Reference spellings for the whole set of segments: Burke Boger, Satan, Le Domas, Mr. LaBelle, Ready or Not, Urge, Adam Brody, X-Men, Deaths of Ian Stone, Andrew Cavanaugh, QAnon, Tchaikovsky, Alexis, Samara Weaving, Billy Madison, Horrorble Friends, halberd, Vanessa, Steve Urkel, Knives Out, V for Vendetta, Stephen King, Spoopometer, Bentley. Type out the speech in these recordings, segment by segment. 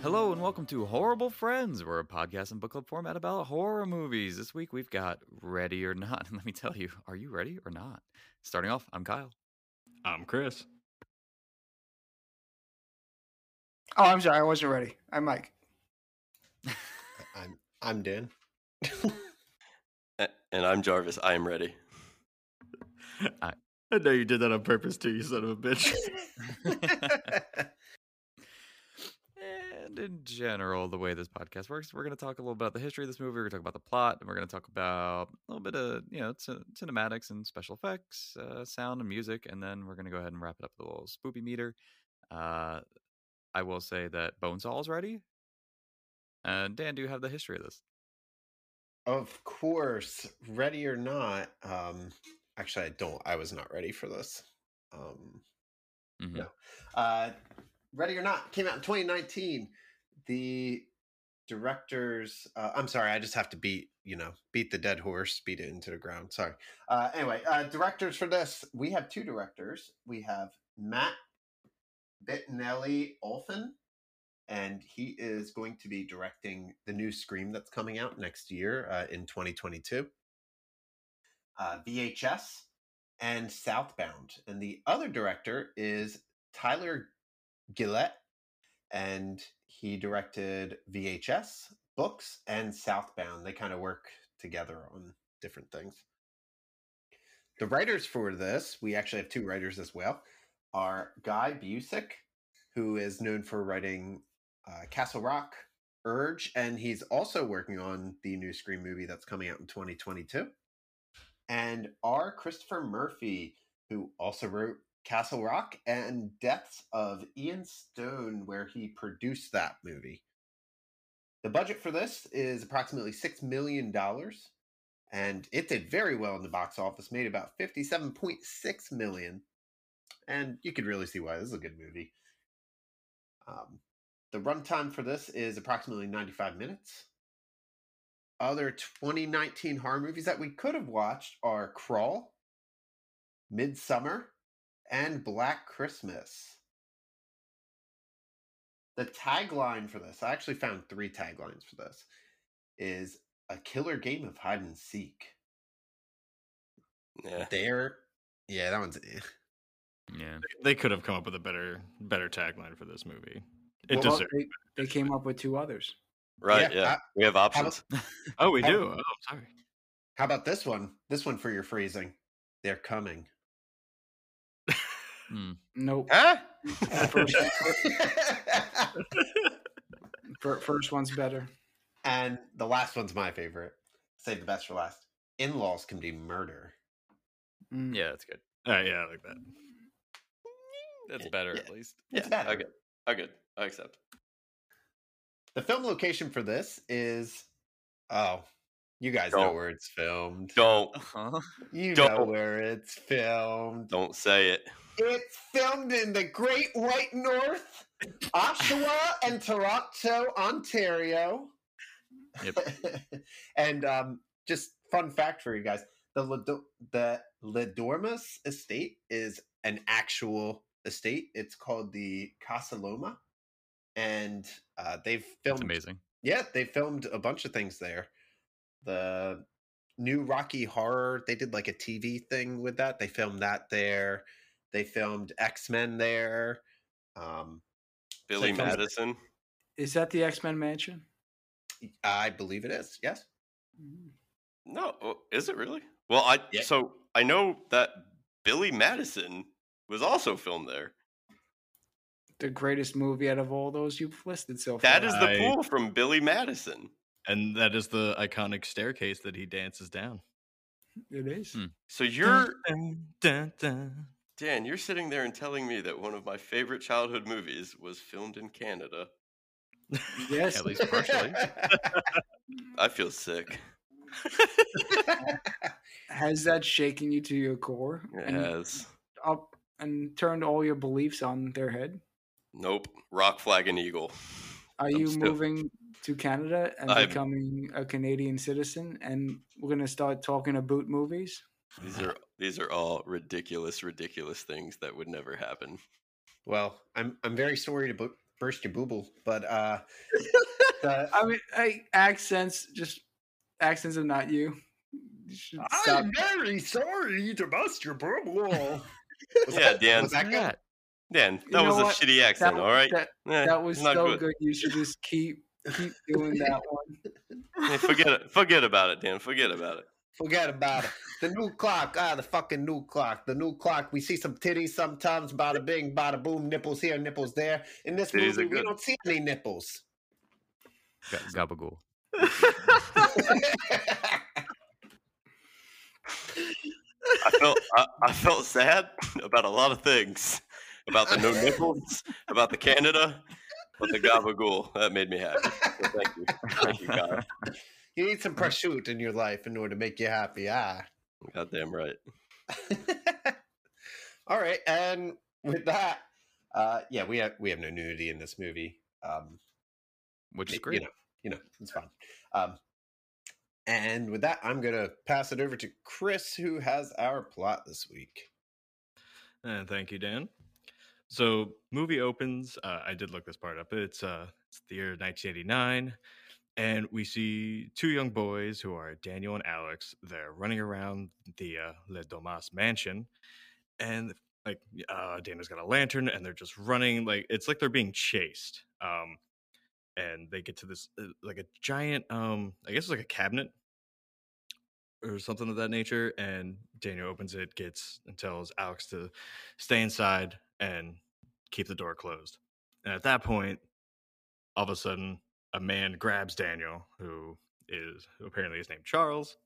Hello and welcome to Horrorble Friends. We're a podcast and book club format about horror movies. This week we've got Ready or Not. And let me tell you, are you ready or not? Starting off, I'm Kyle. I'm Chris. Oh, I'm sorry. I wasn't ready. I'm Mike. I'm Dan. And I'm Jarvis. I am ready. I know you did that on purpose too, you son of a bitch. And in general, the way this podcast works, we're going to talk a little about the history of this movie. We're going to talk about the plot, and we're going to talk about a little bit of, you know, cinematics and special effects, sound and music, and then we're going to go ahead and wrap it up with a little spoopy meter. I will say that Bonesaw is ready. And Dan, do you have the history of this? Of course. Ready or not. Actually, I don't. I was not ready for this. No. Ready or Not came out in 2019. The directors... I'm sorry. I just have to beat the dead horse, beat it into the ground. Sorry. Anyway, directors for this. We have two directors. We have Matt Bettinelli-Olpin, and he is going to be directing the new Scream that's coming out next year in 2022, VHS, and Southbound. And the other director is Tyler Gillett, and he directed VHS, Books, and Southbound. They kind of work together on different things. The writers for this, we actually have two writers as well, are Guy Busick, who is known for writing Castle Rock, Urge, and he's also working on the new Scream movie that's coming out in 2022. And R. Christopher Murphy, who also wrote Castle Rock and Deaths of Ian Stone, where he produced that movie. The budget for this is approximately $6 million. And it did very well in the box office, made about $57.6 million. And you could really see why. This is a good movie. The runtime for this is approximately 95 minutes. Other 2019 horror movies that we could have watched are Crawl, Midsommar, and Black Christmas. The tagline for this, I actually found three taglines for this, is a killer game of hide and seek. Yeah. Yeah, that one's... Yeah, they could have come up with a better tagline for this movie. They came up with two others, right? Yeah, we have options. Oh, sorry. How about this one? This one for your phrasing. They're coming. Nope. Huh? First one's better, and the last one's my favorite. Save the best for last. In-laws can be murder. Yeah, that's good. Yeah, I like that. That's better, at least. Yeah, it's better. Okay. Oh, good. I accept. The film location for this is... Oh, you guys know where it's filmed. Don't. You know where it's filmed. Don't say it. It's filmed in the Great White North, Oshawa, and Toronto, Ontario. Yep. And just fun fact for you guys, the Le Domas estate is an actual... estate. It's called the Casa Loma, and they've filmed... That's amazing. Yeah, they filmed a bunch of things there. The new Rocky Horror, they did like a TV thing with that. They filmed that there. They filmed X-Men there. Billy Madison. Is that the X-Men mansion? I believe it is, yes. Mm-hmm. No, is it really? Well, so I know that Billy Madison was also filmed there. The greatest movie out of all those you've listed so far. That is the pool from Billy Madison. And that is the iconic staircase that he dances down. It is. So you're... Dun, dun, dun. Dan, you're sitting there and telling me that one of my favorite childhood movies was filmed in Canada. Yes. At least partially. I feel sick. Has that shaken you to your core? Yes. And turned all your beliefs on their head? Nope. Rock, flag, and eagle. Are you moving to Canada and becoming a Canadian citizen, and we're going to start talking about movies. These are all ridiculous things that would never happen. Well, I'm very sorry to burst your bubble, but I mean, accents are not you. I'm very sorry to burst your bubble. Yeah, Dan. Dan, that was a shitty accent, all right? That was so good. You should just keep doing that one. Hey, forget about it, Dan. Forget about it. Forget about it. The new clock. The fucking new clock. The new clock. We see some titties sometimes. Bada bing, bada boom. Nipples here, nipples there. In this movie, we don't see any nipples. Gabagool. I felt sad about a lot of things. About the no nipples, about the Canada, but the gabagool. That made me happy. So thank you. Thank you, God. You need some prosciutto in your life in order to make you happy. Goddamn right. All right. And with that, we have no nudity in this movie. Which is great. You know, it's fine. And with that, I'm going to pass it over to Chris, who has our plot this week. And thank you, Dan. So, movie opens. I did look this part up. It's the year 1989, and we see two young boys who are Daniel and Alex. They're running around the Le Domas mansion, and Daniel's got a lantern, and they're just running it's like they're being chased. And they get to this a giant, I guess it's like a cabinet or something of that nature. And Daniel opens it, and tells Alex to stay inside and keep the door closed. And at that point, all of a sudden, a man grabs Daniel, who is apparently his name Charles,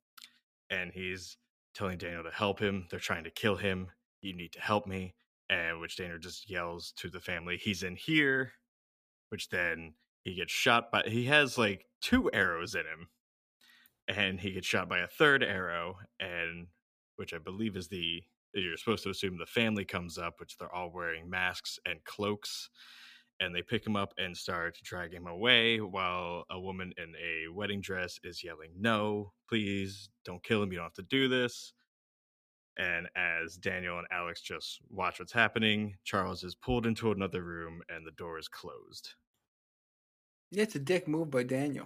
and he's telling Daniel to help him. They're trying to kill him. You need to help me. And which Daniel just yells to the family, he's in here, which then he gets shot by. He has two arrows in him, and he gets shot by a third arrow, and which I believe is you're supposed to assume the family comes up, which they're all wearing masks and cloaks, and they pick him up and start to drag him away while a woman in a wedding dress is yelling, "No, please don't kill him. You don't have to do this." And as Daniel and Alex just watch what's happening, Charles is pulled into another room and the door is closed. Yeah, it's a dick move by Daniel.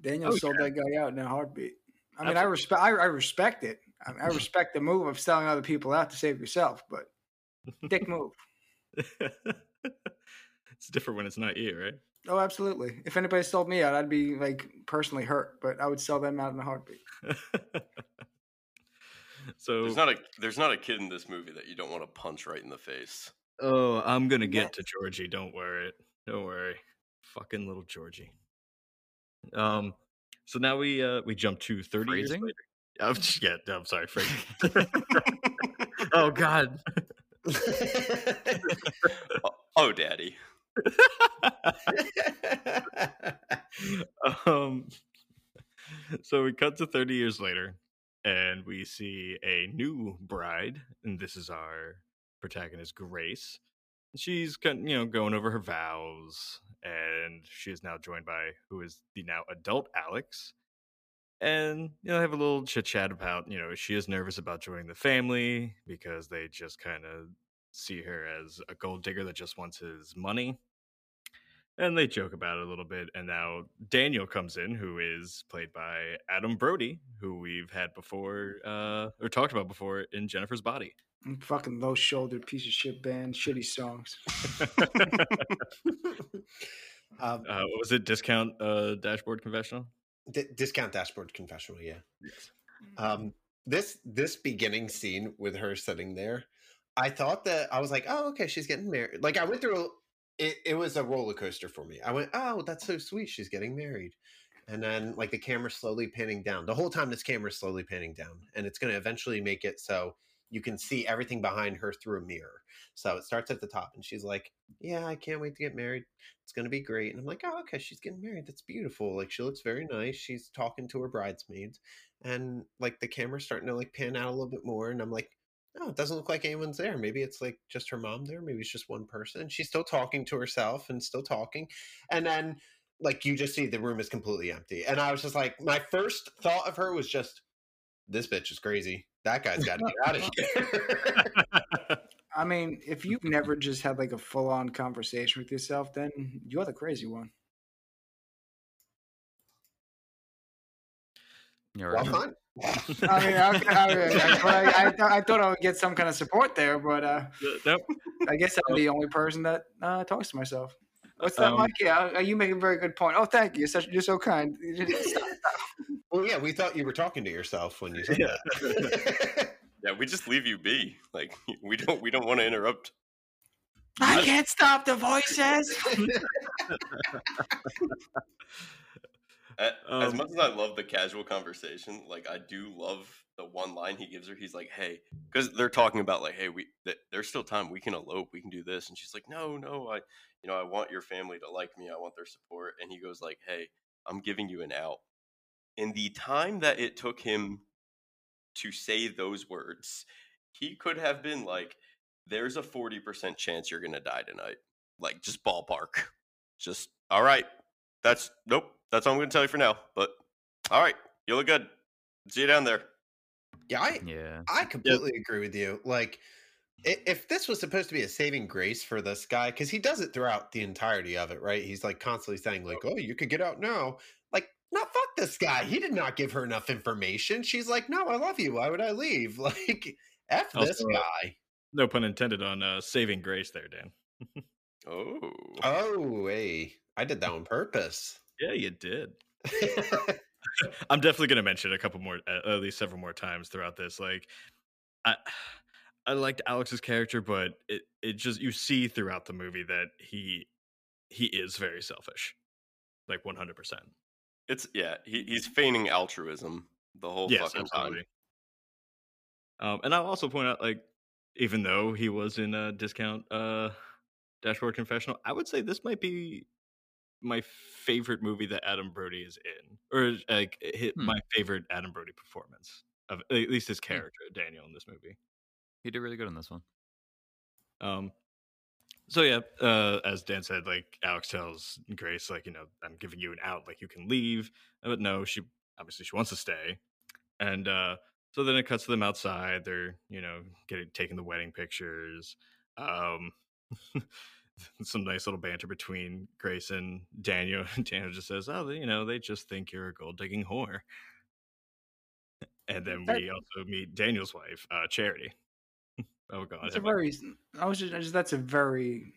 Daniel sold that guy out in a heartbeat. I mean, I respect it. I respect the move of selling other people out to save yourself, but dick move. It's different when it's not you, right? Oh, absolutely. If anybody sold me out, I'd be personally hurt, but I would sell them out in a heartbeat. So there's not a kid in this movie that you don't want to punch right in the face. Oh, I'm gonna get to Georgie. Don't worry. Fucking little Georgie. So now we jump to 30 years later. I'm sorry, phrasing. Oh God. Oh, Daddy. So we cut to 30 years later, and we see a new bride, and this is our protagonist, Grace. She's going over her vows, and she is now joined by who is the now adult Alex. And, have a little chit-chat about, she is nervous about joining the family because they just kind of see her as a gold digger that just wants his money. And they joke about it a little bit. And now Daniel comes in, who is played by Adam Brody, who we've had before, or talked about before in Jennifer's Body. I'm fucking low-shouldered piece of shit band, shitty songs. Was it Discount Dashboard Confessional? Discount Dashboard Confessional, yeah. Yes. This beginning scene with her sitting there, I thought that I was like, oh, okay, she's getting married. I went through it; it was a roller coaster for me. I went, oh, that's so sweet, she's getting married, and then the camera's slowly panning down. The whole time, this camera's slowly panning down, and it's going to eventually make it so you can see everything behind her through a mirror. So it starts at the top, and she's like, yeah, I can't wait to get married. It's going to be great. And I'm like, oh, okay, she's getting married. That's beautiful. She looks very nice. She's talking to her bridesmaids. And, the camera's starting to, pan out a little bit more. And I'm like, no, it doesn't look like anyone's there. Maybe it's, just her mom there. Maybe it's just one person. She's still talking to herself and still talking. And then like you just see the room is completely empty. And I was just like, my first thought of her was just, this bitch is crazy. That guy's got to get out of here. I mean, if you've never just had like a full-on conversation with yourself, then you're the crazy one. You're right. Well, I mean, I thought I would get some kind of support there, but nope. I guess I'm the only person that talks to myself. What's that, Mike? Yeah, you make a very good point. Oh, thank you. You're so kind. Well, yeah, we thought you were talking to yourself when you said that. Yeah, we just leave you be. Like, we don't want to interrupt. I can't stop the voices. As much as I love the casual conversation, like, I do love the one line he gives her. He's like, hey, because they're talking about like, hey, there's still time. We can elope. We can do this. And she's like, no, I want your family to like me. I want their support. And he goes like, hey, I'm giving you an out. In the time that it took him to say those words, he could have been like, there's a 40% chance you're going to die tonight. Like, just ballpark. Just, all right. Nope. That's all I'm going to tell you for now. But, all right, you look good. See you down there. Yeah, I completely agree with you. Like, if this was supposed to be a saving grace for this guy, because he does it throughout the entirety of it, right? He's, like, constantly saying, like, oh, you could get out now. Like, no, fuck this guy. He did not give her enough information. She's like, no, I love you. Why would I leave? Like, F this guy. No pun intended on saving grace there, Dan. Oh, hey. I did that on purpose. Yeah, you did. I'm definitely going to mention a couple more, at least several more times throughout this. Like, I liked Alex's character, but it just, you see throughout the movie that he is very selfish, like 100%. It's he's feigning altruism the whole fucking time. And I'll also point out, like, even though he was in a discount Dashboard Confessional, I would say this might be my favorite movie that Adam Brody is in, or like my favorite Adam Brody performance of at least his character Daniel in this movie. He did really good in this one. So yeah, as Dan said, like Alex tells Grace, like, I'm giving you an out, like you can leave, but no, she wants to stay, and so then it cuts to them outside. They're taking the wedding pictures. Some nice little banter between Grace and Daniel. Daniel just says, oh, they just think you're a gold-digging whore. And then we also meet Daniel's wife, Charity. Oh, God. That's a very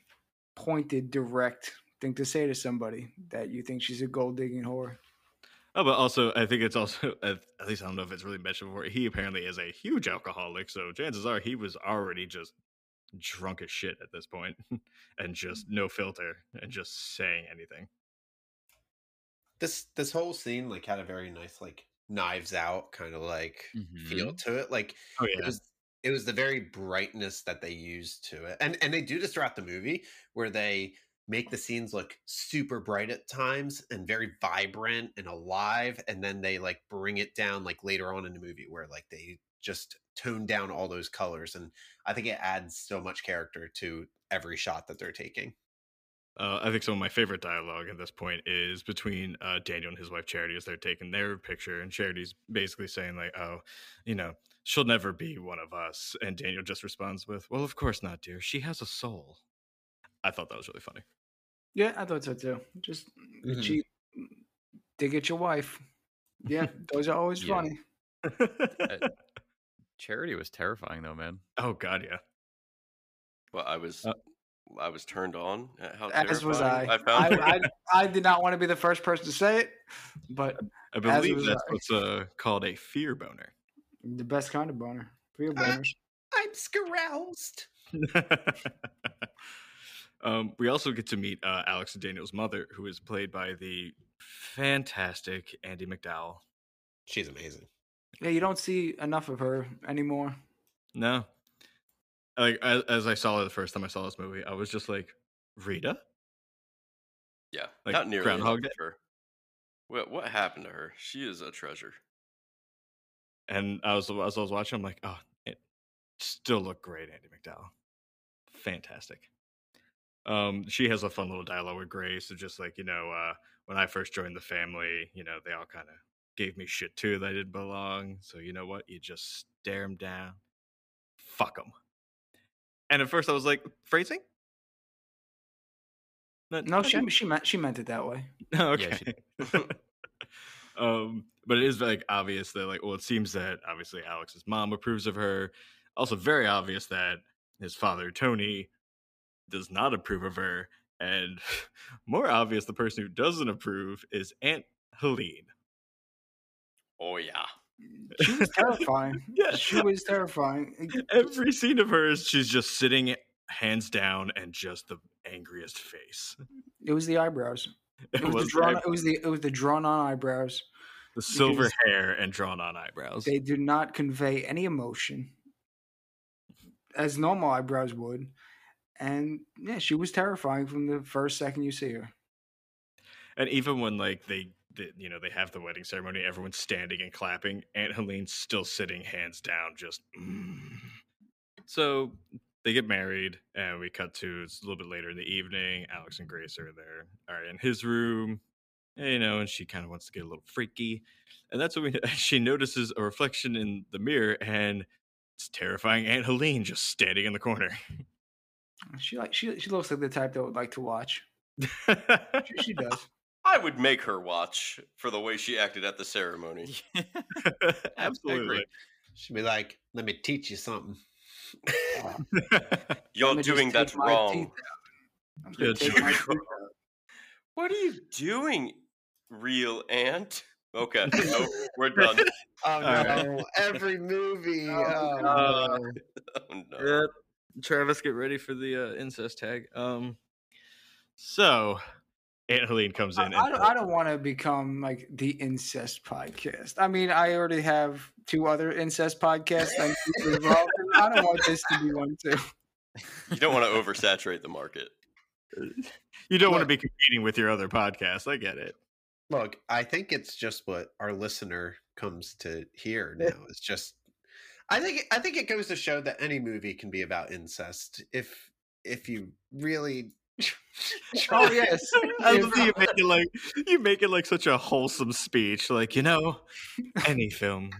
pointed, direct thing to say to somebody, that you think she's a gold-digging whore. Oh, but also, I think it's also, at least I don't know if it's really mentioned before, he apparently is a huge alcoholic, so chances are he was already just drunk as shit at this point, and just no filter, and just saying anything. This whole scene like had a very nice like Knives Out kind of like feel to it. Like, it was the very brightness that they used to it, and they do this throughout the movie where they make the scenes look super bright at times and very vibrant and alive, and then they like bring it down like later on in the movie where like they just tone down all those colors, and I think it adds so much character to every shot that they're taking. I think some of my favorite dialogue at this point is between Daniel and his wife Charity as they're taking their picture, and Charity's basically saying like, oh, she'll never be one of us, and Daniel just responds with, well, of course not, dear, she has a soul. I thought that was really funny. Yeah, I thought so too. Just cheat, dig at your wife. Yeah, those are always funny. Charity was terrifying though, man. Oh God, yeah. Well, I was turned on at how as was I found it. I did not want to be the first person to say it, but I believe that's what's called a fear boner. The best kind of boner. Fear boners. I'm scaroused. We also get to meet Alex and Daniel's mother, who is played by the fantastic Andie MacDowell. She's amazing. Yeah, you don't see enough of her anymore. No. Like, as I saw her the first time I saw this movie, I was just like, Rita? Yeah, like, not nearly Groundhog Day. What happened to her? She is a treasure. And as I was watching, I'm like, oh, it still looked great, Andie MacDowell. Fantastic. She has a fun little dialogue with Grace. It's just like, when I first joined the family, you know, they all kind of gave me shit too that I didn't belong. So you know what? You just stare them down. Fuck them. And at first I was like, phrasing? No, she meant it that way. Okay. Yeah, but it is like obvious that like, well, it seems that obviously Alex's mom approves of her. Also very obvious that his father, Tony, does not approve of her. And more obvious, the person who doesn't approve is Aunt Helene. Oh, yeah. She was terrifying. Yeah. She was terrifying. Every scene of hers, she's just sitting hands down and just the angriest face. It was the eyebrows. It was the drawn-on eyebrows. The silver hair and drawn-on eyebrows. They do not convey any emotion, as normal eyebrows would. And yeah, she was terrifying from the first second you see her. And even when like they have the wedding ceremony, everyone's standing and clapping, Aunt Helene's still sitting hands down, just So they get married, and we cut to, it's a little bit later in the evening. Alex and Grace are there, all right, in his room, you know, and she kind of wants to get a little freaky. And that's when she notices a reflection in the mirror, and it's terrifying Aunt Helene just standing in the corner. She looks like the type that would like to watch. She does. I would make her watch for the way she acted at the ceremony. Yeah. Absolutely. She'd be like, "Let me teach you something. You're doing that wrong. What are you doing, real aunt?" Okay, no, we're done. Oh, no. Right. Every movie. Oh, no. Yep. Travis, get ready for the incest tag. So Aunt Helene comes in. I don't want to become like the incest podcast. I mean, I already have two other incest podcasts I'm involved in. I don't want this to be one too. You don't want to oversaturate the market. You don't want to be competing with your other podcasts. I get it. Look, I think it's just what our listener comes to hear now. It's just, I think it goes to show that any movie can be about incest if you really try. Oh, yes. I love that you make it like such a wholesome speech, like, you know, any film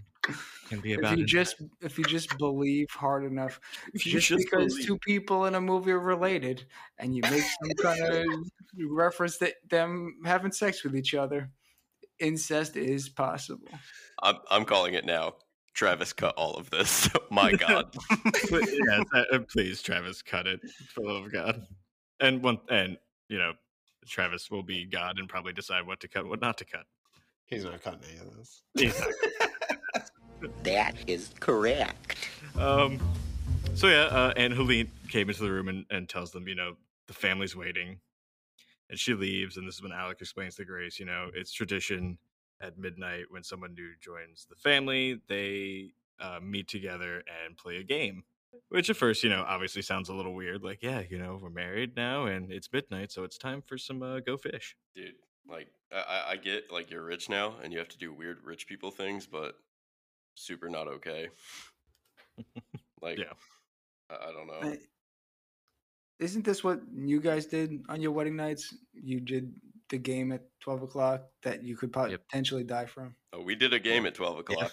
can be about if you just believe hard enough. Just because two people in a movie are related and you make some kind of reference that them having sex with each other, incest is possible. I'm calling it now. Travis, cut all of this. My God. Yes, please, Travis, cut it. For the love of God. And you know, Travis will be God and probably decide what to cut, what not to cut. He's not cutting any of this. He's not cutting. That is correct. So yeah, Aunt Helene came into the room and tells them, you know, the family's waiting. And she leaves, and this is when Alec explains to Grace, you know, it's tradition at midnight, when someone new joins the family, they meet together and play a game. Which at first, you know, obviously sounds a little weird. Like, yeah, you know, we're married now, and it's midnight, so it's time for some go fish. Dude, like, I get, like, you're rich now, and you have to do weird rich people things, but super not okay. Like, yeah. I don't know. Isn't this what you guys did on your wedding nights? You did the game at 12 o'clock that you could potentially die from? Oh, we did a game at 12 o'clock,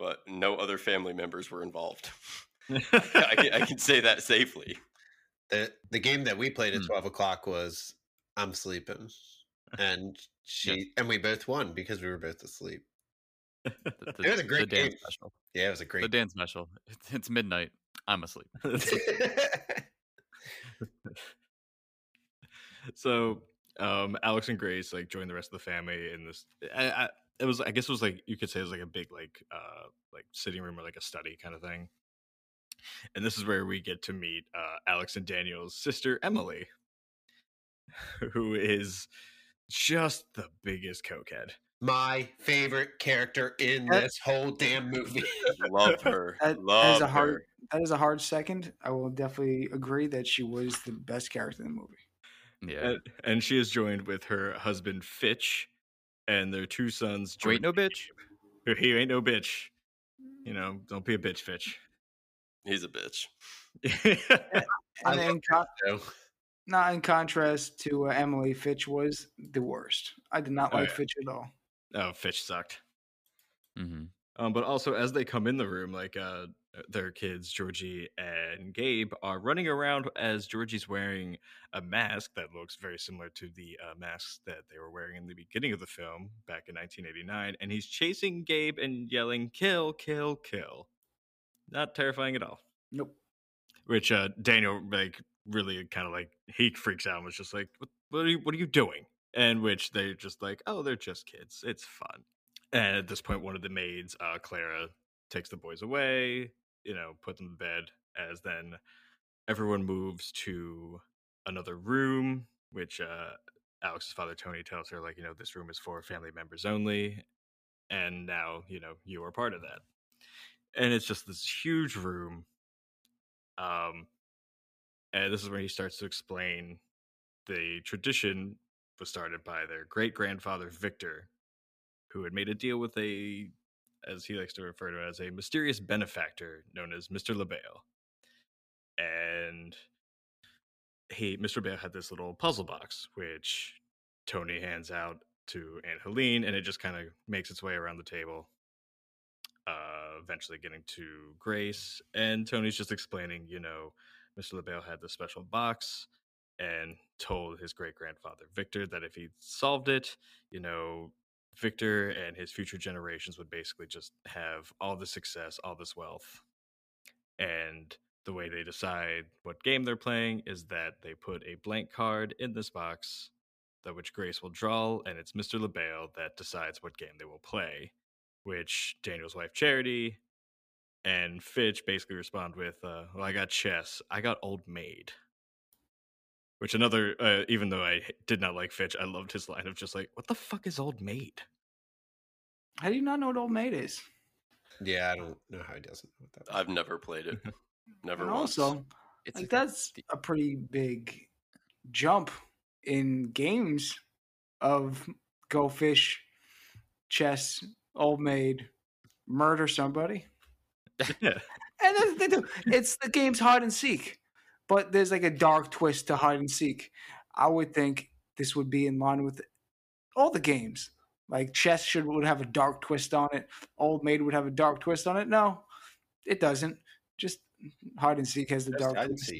but no other family members were involved. I can say that safely. The game that we played at 12 o'clock was I'm sleeping, and and we both won because we were both asleep. It was a great game. Special. Yeah, it was a great game. The dance special. It's midnight. I'm asleep. So Alex and Grace like joined the rest of the family in this. I guess it was like, you could say it was like a big like sitting room or like a study kind of thing. And this is where we get to meet Alex and Daniel's sister Emily, who is just the biggest cokehead. My favorite character in this whole damn movie. Love her. That is a hard second. I will definitely agree that she was the best character in the movie. Yeah, and she is joined with her husband Fitch, and their two sons. You ain't no bitch. He ain't no bitch. You know, don't be a bitch, Fitch. He's a bitch. and then Not in contrast to Emily, Fitch was the worst. I did not like Fitch at all. Oh, Fitch sucked. Mm-hmm. But also, as they come in the room, like their kids, Georgie and Gabe, are running around as Georgie's wearing a mask that looks very similar to the masks that they were wearing in the beginning of the film back in 1989. And he's chasing Gabe and yelling, "Kill, kill, kill." Not terrifying at all. Nope. Which Daniel, like, really kind of like, he freaks out and was just like, what are you doing? And which they're just like, oh, they're just kids. It's fun. And at this point, one of the maids, Clara, takes the boys away, put them to bed, as then everyone moves to another room, which Alex's father, Tony, tells her, like, this room is for family members only. And now, you are part of that. And it's just this huge room. And this is where he starts to explain the tradition was started by their great-grandfather, Victor, who had made a deal with a, as he likes to refer to it, as a mysterious benefactor known as Mr. LaBelle. And Mr. LaBelle had this little puzzle box, which Tony hands out to Aunt Helene, and it just kind of makes its way around the table, eventually getting to Grace. And Tony's just explaining, Mr. LaBelle had this special box and told his great-grandfather, Victor, that if he solved it, Victor and his future generations would basically just have all the success, all this wealth. And the way they decide what game they're playing is that they put a blank card in this box, that which Grace will draw, and it's Mr. LaBelle that decides what game they will play, which Daniel's wife, Charity, and Fitch basically respond with, well, I got chess, I got old maid. Which another, even though I did not like Fitch, I loved his line of just like, what the fuck is old maid? How do you not know what old maid is? Yeah, I don't know how he doesn't know what that is. I've never played it. Never and once. Also, it's that's a pretty big jump in games of Go Fish, chess, old maid, murder somebody. Yeah. And that's what they do. It's the game's hide and seek. But there's like a dark twist to hide and seek. I would think this would be in line with all the games. Like chess would have a dark twist on it. Old maid would have a dark twist on it. No, it doesn't. Just hide and seek has the dark twist.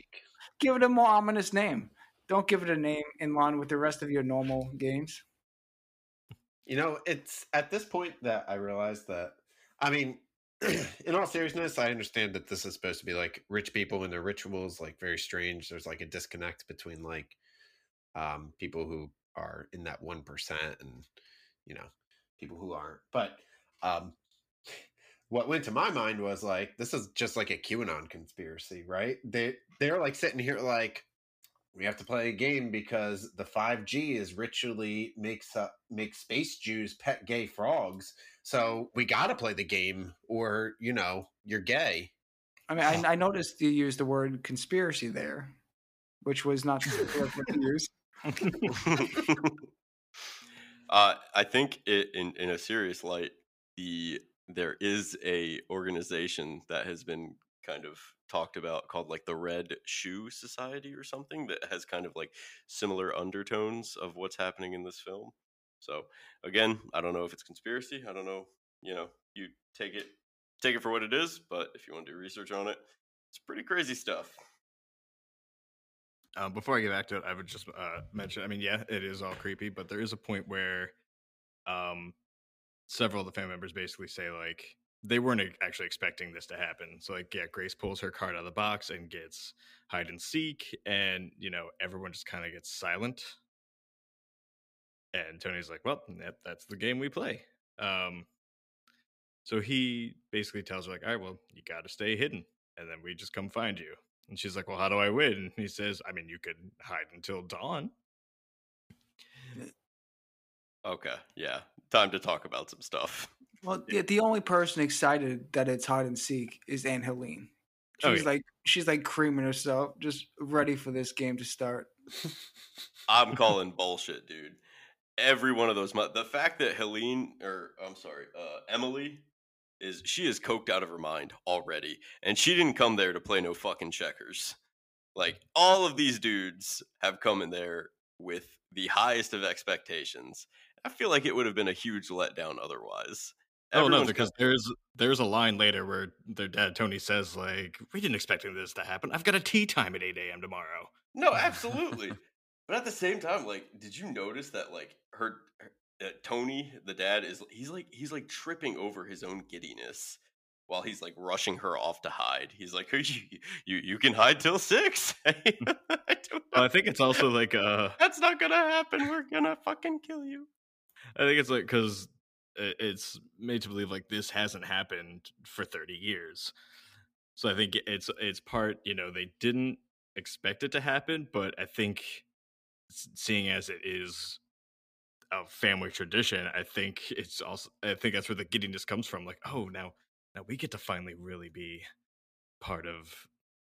Give it a more ominous name. Don't give it a name in line with the rest of your normal games. It's at this point that I realized that, in all seriousness, I understand that this is supposed to be like rich people and their rituals, like very strange. There's like a disconnect between like people who are in that 1% and, people who aren't. But what went to my mind was like, this is just like a QAnon conspiracy, right? They're like sitting here like, we have to play a game because the 5G is ritually makes space Jews pet gay frogs. So we got to play the game or, you're gay. I mean, I noticed you used the word conspiracy there, which was not prepared for years. I think in a serious light, there is a organization that has been kind of talked about called like the Red Shoe Society or something that has kind of like similar undertones of what's happening in this film. So again, I don't know if it's conspiracy. I don't know, you take it for what it is, but if you want to do research on it, it's pretty crazy stuff. Before I get back to it, I would just mention, yeah, it is all creepy, but there is a point where several of the family members basically say like, they weren't actually expecting this to happen. So like, yeah, Grace pulls her card out of the box and gets hide and seek. And, everyone just kind of gets silent. And Tony's like, well, that's the game we play. So he basically tells her like, all right, well, you got to stay hidden. And then we just come find you. And she's like, well, how do I win? And he says, you could hide until dawn. Okay. Yeah. Time to talk about some stuff. Well, the only person excited that it's hide and seek is Aunt Helene. She's like creaming herself, just ready for this game to start. I'm calling bullshit, dude. Every one of those, the fact that Emily she is coked out of her mind already, and she didn't come there to play no fucking checkers. Like, all of these dudes have come in there with the highest of expectations. I feel like it would have been a huge letdown otherwise. Everyone's because there's a line later where their dad, Tony, says, like, we didn't expect this to happen. I've got a tea time at 8 a.m. tomorrow. No, absolutely. But at the same time, like, did you notice that, like, Tony, the dad, he's tripping over his own giddiness while he's, like, rushing her off to hide. He's like, you can hide till 6. I think it's also, like, that's not going to happen. We're going to fucking kill you. I think it's, like, because it's made to believe, like, this hasn't happened for 30 years. So I think it's part, you know, they didn't expect it to happen, but I think seeing as it is a family tradition, I think that's where the giddiness comes from. Like, oh, now we get to finally really be part of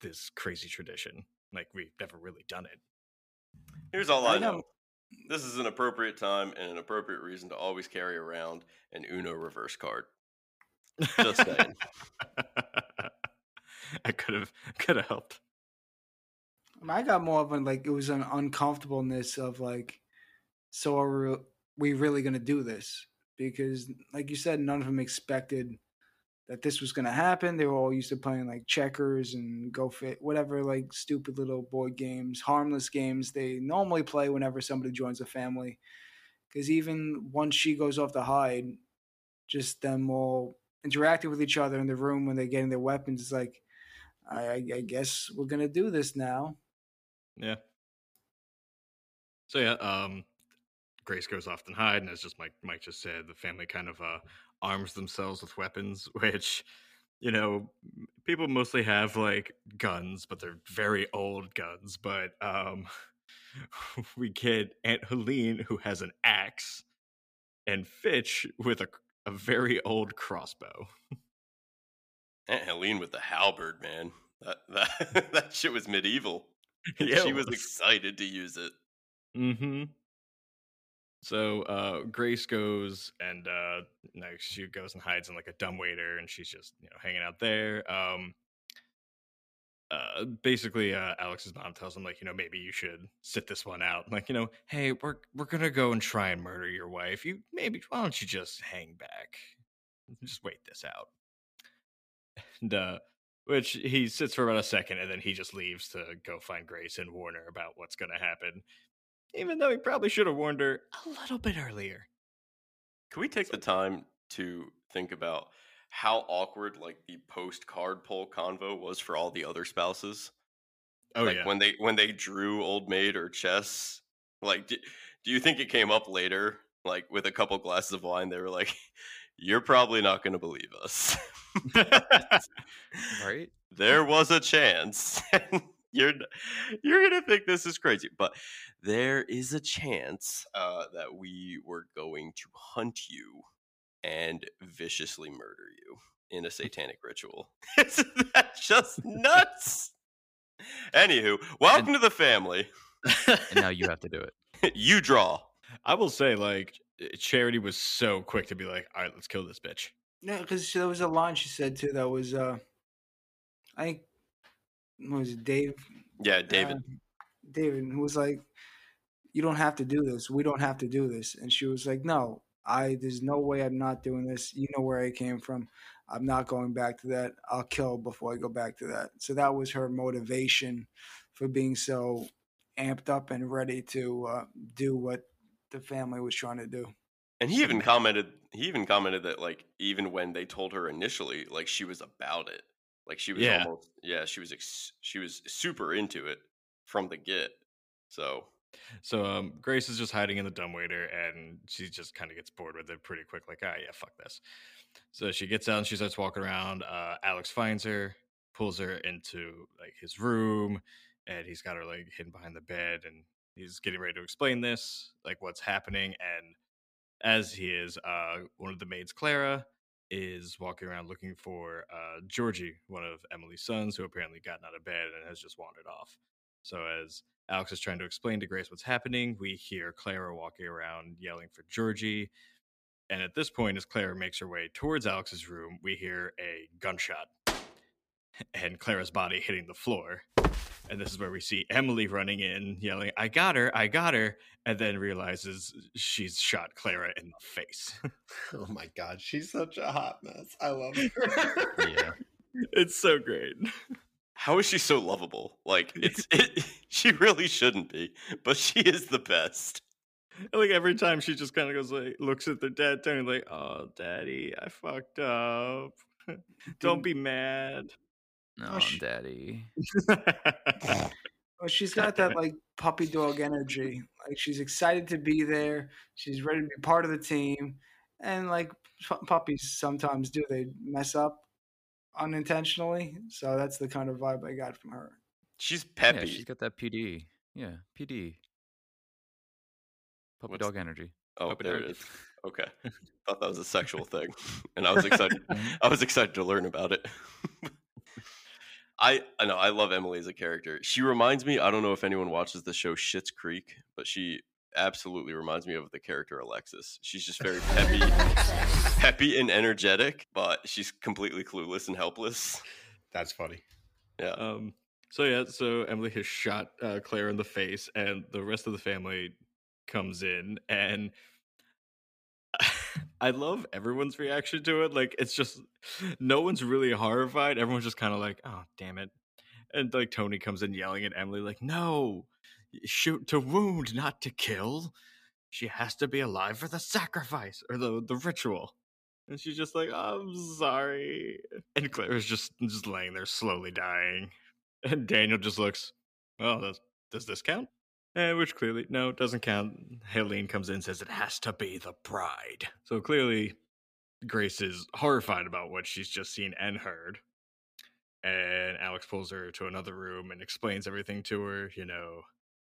this crazy tradition. Like, we've never really done it. Here's all I know. This is an appropriate time and an appropriate reason to always carry around an Uno reverse card. Just saying. I could have helped. I got more of it was an uncomfortableness of like, so are we really going to do this? Because like you said, none of them expected that this was going to happen. They were all used to playing like checkers and Go Fit, whatever, like stupid little board games, harmless games they normally play whenever somebody joins a family. Because even once she goes off to hide, just them all interacting with each other in the room when they're getting their weapons, it's like, I guess we're going to do this now. Yeah. So yeah, Grace goes off and hide, and as just Mike just said, the family kind of arms themselves with weapons, which, you know, people mostly have like guns, but they're very old guns. But we get Aunt Helene, who has an axe, and Fitch with a very old crossbow. Aunt Helene with the halberd, man. That shit was medieval. Yeah, she was excited to use it. Mm-hmm. So Grace goes and she goes and hides in like a dumbwaiter, and she's just, you know, hanging out there. Basically, Alex's mom tells him, like, you know, maybe you should sit this one out. Like, you know, hey, we're gonna go and try and murder your wife. Why don't you just hang back, just wait this out? And which he sits for about a second, and then he just leaves to go find Grace and warn her about what's going to happen, even though he probably should have warned her a little bit earlier. Can we take the time to think about how awkward, like, the post-card pull convo was for all the other spouses? Oh, like, yeah. When they drew Old Maid or Chess, like, do you think it came up later, like, with a couple glasses of wine, they were like, you're probably not going to believe us. Right? There was a chance. You're going to think this is crazy, but there is a chance that we were going to hunt you and viciously murder you in a satanic ritual. Isn't that just nuts? Anywho, welcome to the family. And now you have to do it. You draw. I will say, like, Charity was so quick to be like, all right, let's kill this bitch. No, because there was a line she said too that was, I think, what was it, Dave? Yeah, David. David, who was like, you don't have to do this. We don't have to do this. And she was like, no, there's no way I'm not doing this. You know where I came from. I'm not going back to that. I'll kill before I go back to that. So that was her motivation for being so amped up and ready to do what the family was trying to do. And he even commented that, like, even when they told her initially, like, she was about it, like she was almost, she was super into it from the get. So Grace is just hiding in the dumbwaiter, and she just kind of gets bored with it pretty quick, like, fuck this. So she gets out and she starts walking around. Alex finds her, pulls her into, like, his room, and he's got her, like, hidden behind the bed, and he's getting ready to explain this, like, what's happening. And as he is, one of the maids, Clara, is walking around looking for Georgie, one of Emily's sons, who apparently gotten out of bed and has just wandered off. So as Alex is trying to explain to Grace what's happening, we hear Clara walking around yelling for Georgie. And at this point, as Clara makes her way towards Alex's room, we hear a gunshot. and Clara's body hitting the floor. And this is where we see Emily running in, yelling, "I got her, I got her," and then realizes she's shot Clara in the face. Oh my God, she's such a hot mess. I love her. Yeah. It's so great. How is she so lovable? Like, she really shouldn't be, but she is the best. And like every time she just kind of goes like, looks at their dad, turning like, "Oh, Daddy, I fucked up. Don't be mad." No, Daddy. Well, she's got that like puppy dog energy. Like, she's excited to be there. She's ready to be part of the team. And like puppies sometimes do, they mess up unintentionally. So that's the kind of vibe I got from her. She's peppy. Yeah, she's got that PD. Yeah, PD. Puppy dog energy. Oh, puppy there dog. It is. Okay, I thought that was a sexual thing, and I was excited. I was excited to learn about it. I know, I love Emily as a character. She reminds me, I don't know if anyone watches the show Schitt's Creek, but she absolutely reminds me of the character Alexis. She's just very peppy, peppy and energetic, but she's completely clueless and helpless. That's funny. Yeah. So Emily has shot Claire in the face, and the rest of the family comes in, and I love everyone's reaction to it. Like, it's just, no one's really horrified. Everyone's just kind of like, "Oh, damn it." And like Tony comes in yelling at Emily like, "No, shoot to wound, not to kill. She has to be alive for the sacrifice or the ritual." And she's just like, "Oh, I'm sorry." And Claire is just laying there slowly dying. And Daniel just looks, "Well, does this count?" Which clearly, no, it doesn't count. Helene comes in and says it has to be the bride. So clearly, Grace is horrified about what she's just seen and heard. And Alex pulls her to another room and explains everything to her. You know,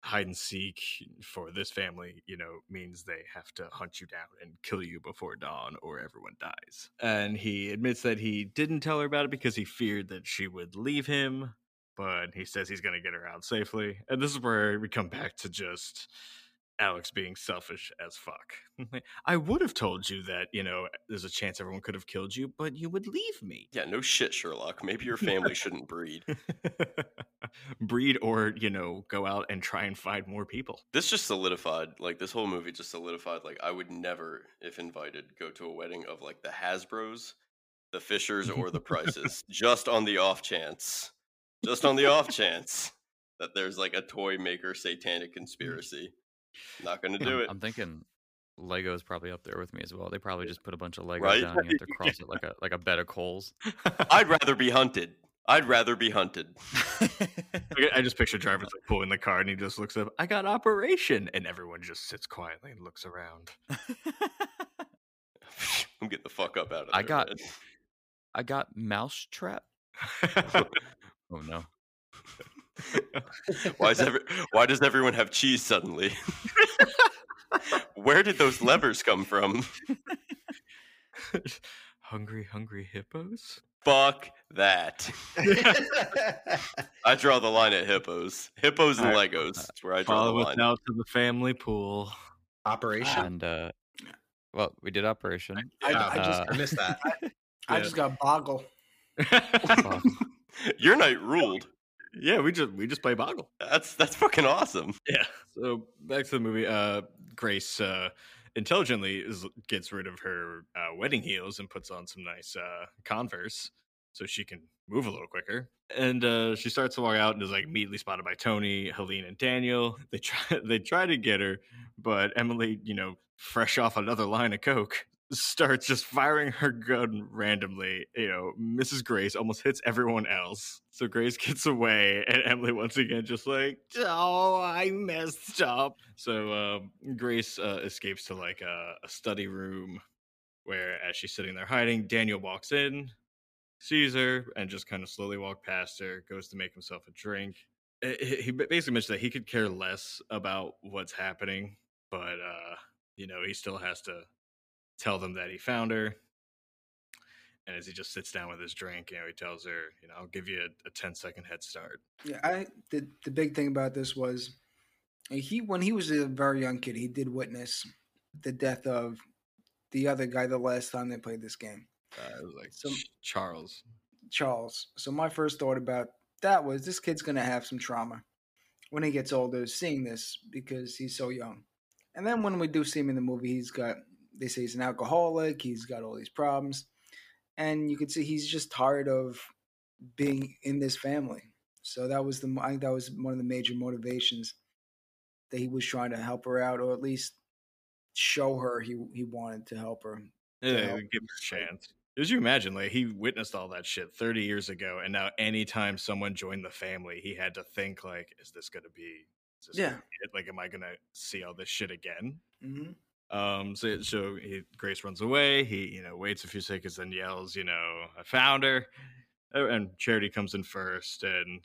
hide and seek for this family, you know, means they have to hunt you down and kill you before dawn or everyone dies. And he admits that he didn't tell her about it because he feared that she would leave him. But he says he's going to get her out safely. And this is where we come back to just Alex being selfish as fuck. "I would have told you that, you know, there's a chance everyone could have killed you, but you would leave me." Yeah, no shit, Sherlock. Maybe your family shouldn't breed. Breed or, you know, go out and try and find more people. This just solidified, like, this whole movie just solidified, like, I would never, if invited, go to a wedding of, like, the Hasbros, the Fishers, or the Prices. Just on the off chance that there's like a toy maker satanic conspiracy. Not going to do it. I'm thinking Lego's probably up there with me as well. They probably just put a bunch of Legos down and you have to cross it like a bed of coals. I'd rather be hunted. I just picture Jarvis like pulling the car and he just looks up, "I got operation," and everyone just sits quietly and looks around. I'm getting the fuck up out of there. I got mousetrap. Oh no! Why does everyone have cheese suddenly? Where did those levers come from? Hungry hippos? Fuck that! I draw the line at hippos. Hippos and Legos. That's where I draw the line. Follow us out to the family pool. Operation. And well, we did Operation. I missed that. I just got Boggle. Your night ruled. Yeah, we just play Boggle. That's fucking awesome. Yeah. So back to the movie. Grace intelligently gets rid of her wedding heels and puts on some nice Converse so she can move a little quicker. And she starts to walk out and is like immediately spotted by Tony, Helene, and Daniel. They try to get her, but Emily, you know, fresh off another line of coke, starts just firing her gun randomly. You know, Mrs. Grace almost hits everyone else. So Grace gets away, and Emily once again just like, "Oh, I messed up." So Grace escapes to like a study room where, as she's sitting there hiding, Daniel walks in, sees her, and just kind of slowly walks past her, goes to make himself a drink. He basically mentioned that he could care less about what's happening, but, you know, he still has to tell them that he found her. And as he just sits down with his drink, you know, he tells her, you know, "I'll give you a 10-second head start." Yeah, the big thing about this was when he was a very young kid, he did witness the death of the other guy the last time they played this game. It was like Charles. Charles. So my first thought about that was, this kid's going to have some trauma when he gets older seeing this, because he's so young. And then when we do see him in the movie, he's got, they say he's an alcoholic, he's got all these problems. And you could see he's just tired of being in this family. So that was I think that was one of the major motivations, that he was trying to help her out, or at least show her he wanted to help her. Yeah, give her a chance. As you imagine, like, he witnessed all that shit 30 years ago, and now anytime someone joined the family, he had to think, like, is this going to be, it? Like, am I going to see all this shit again? Mm-hmm. Grace runs away. He, waits a few seconds and yells, I found her. And Charity comes in first, and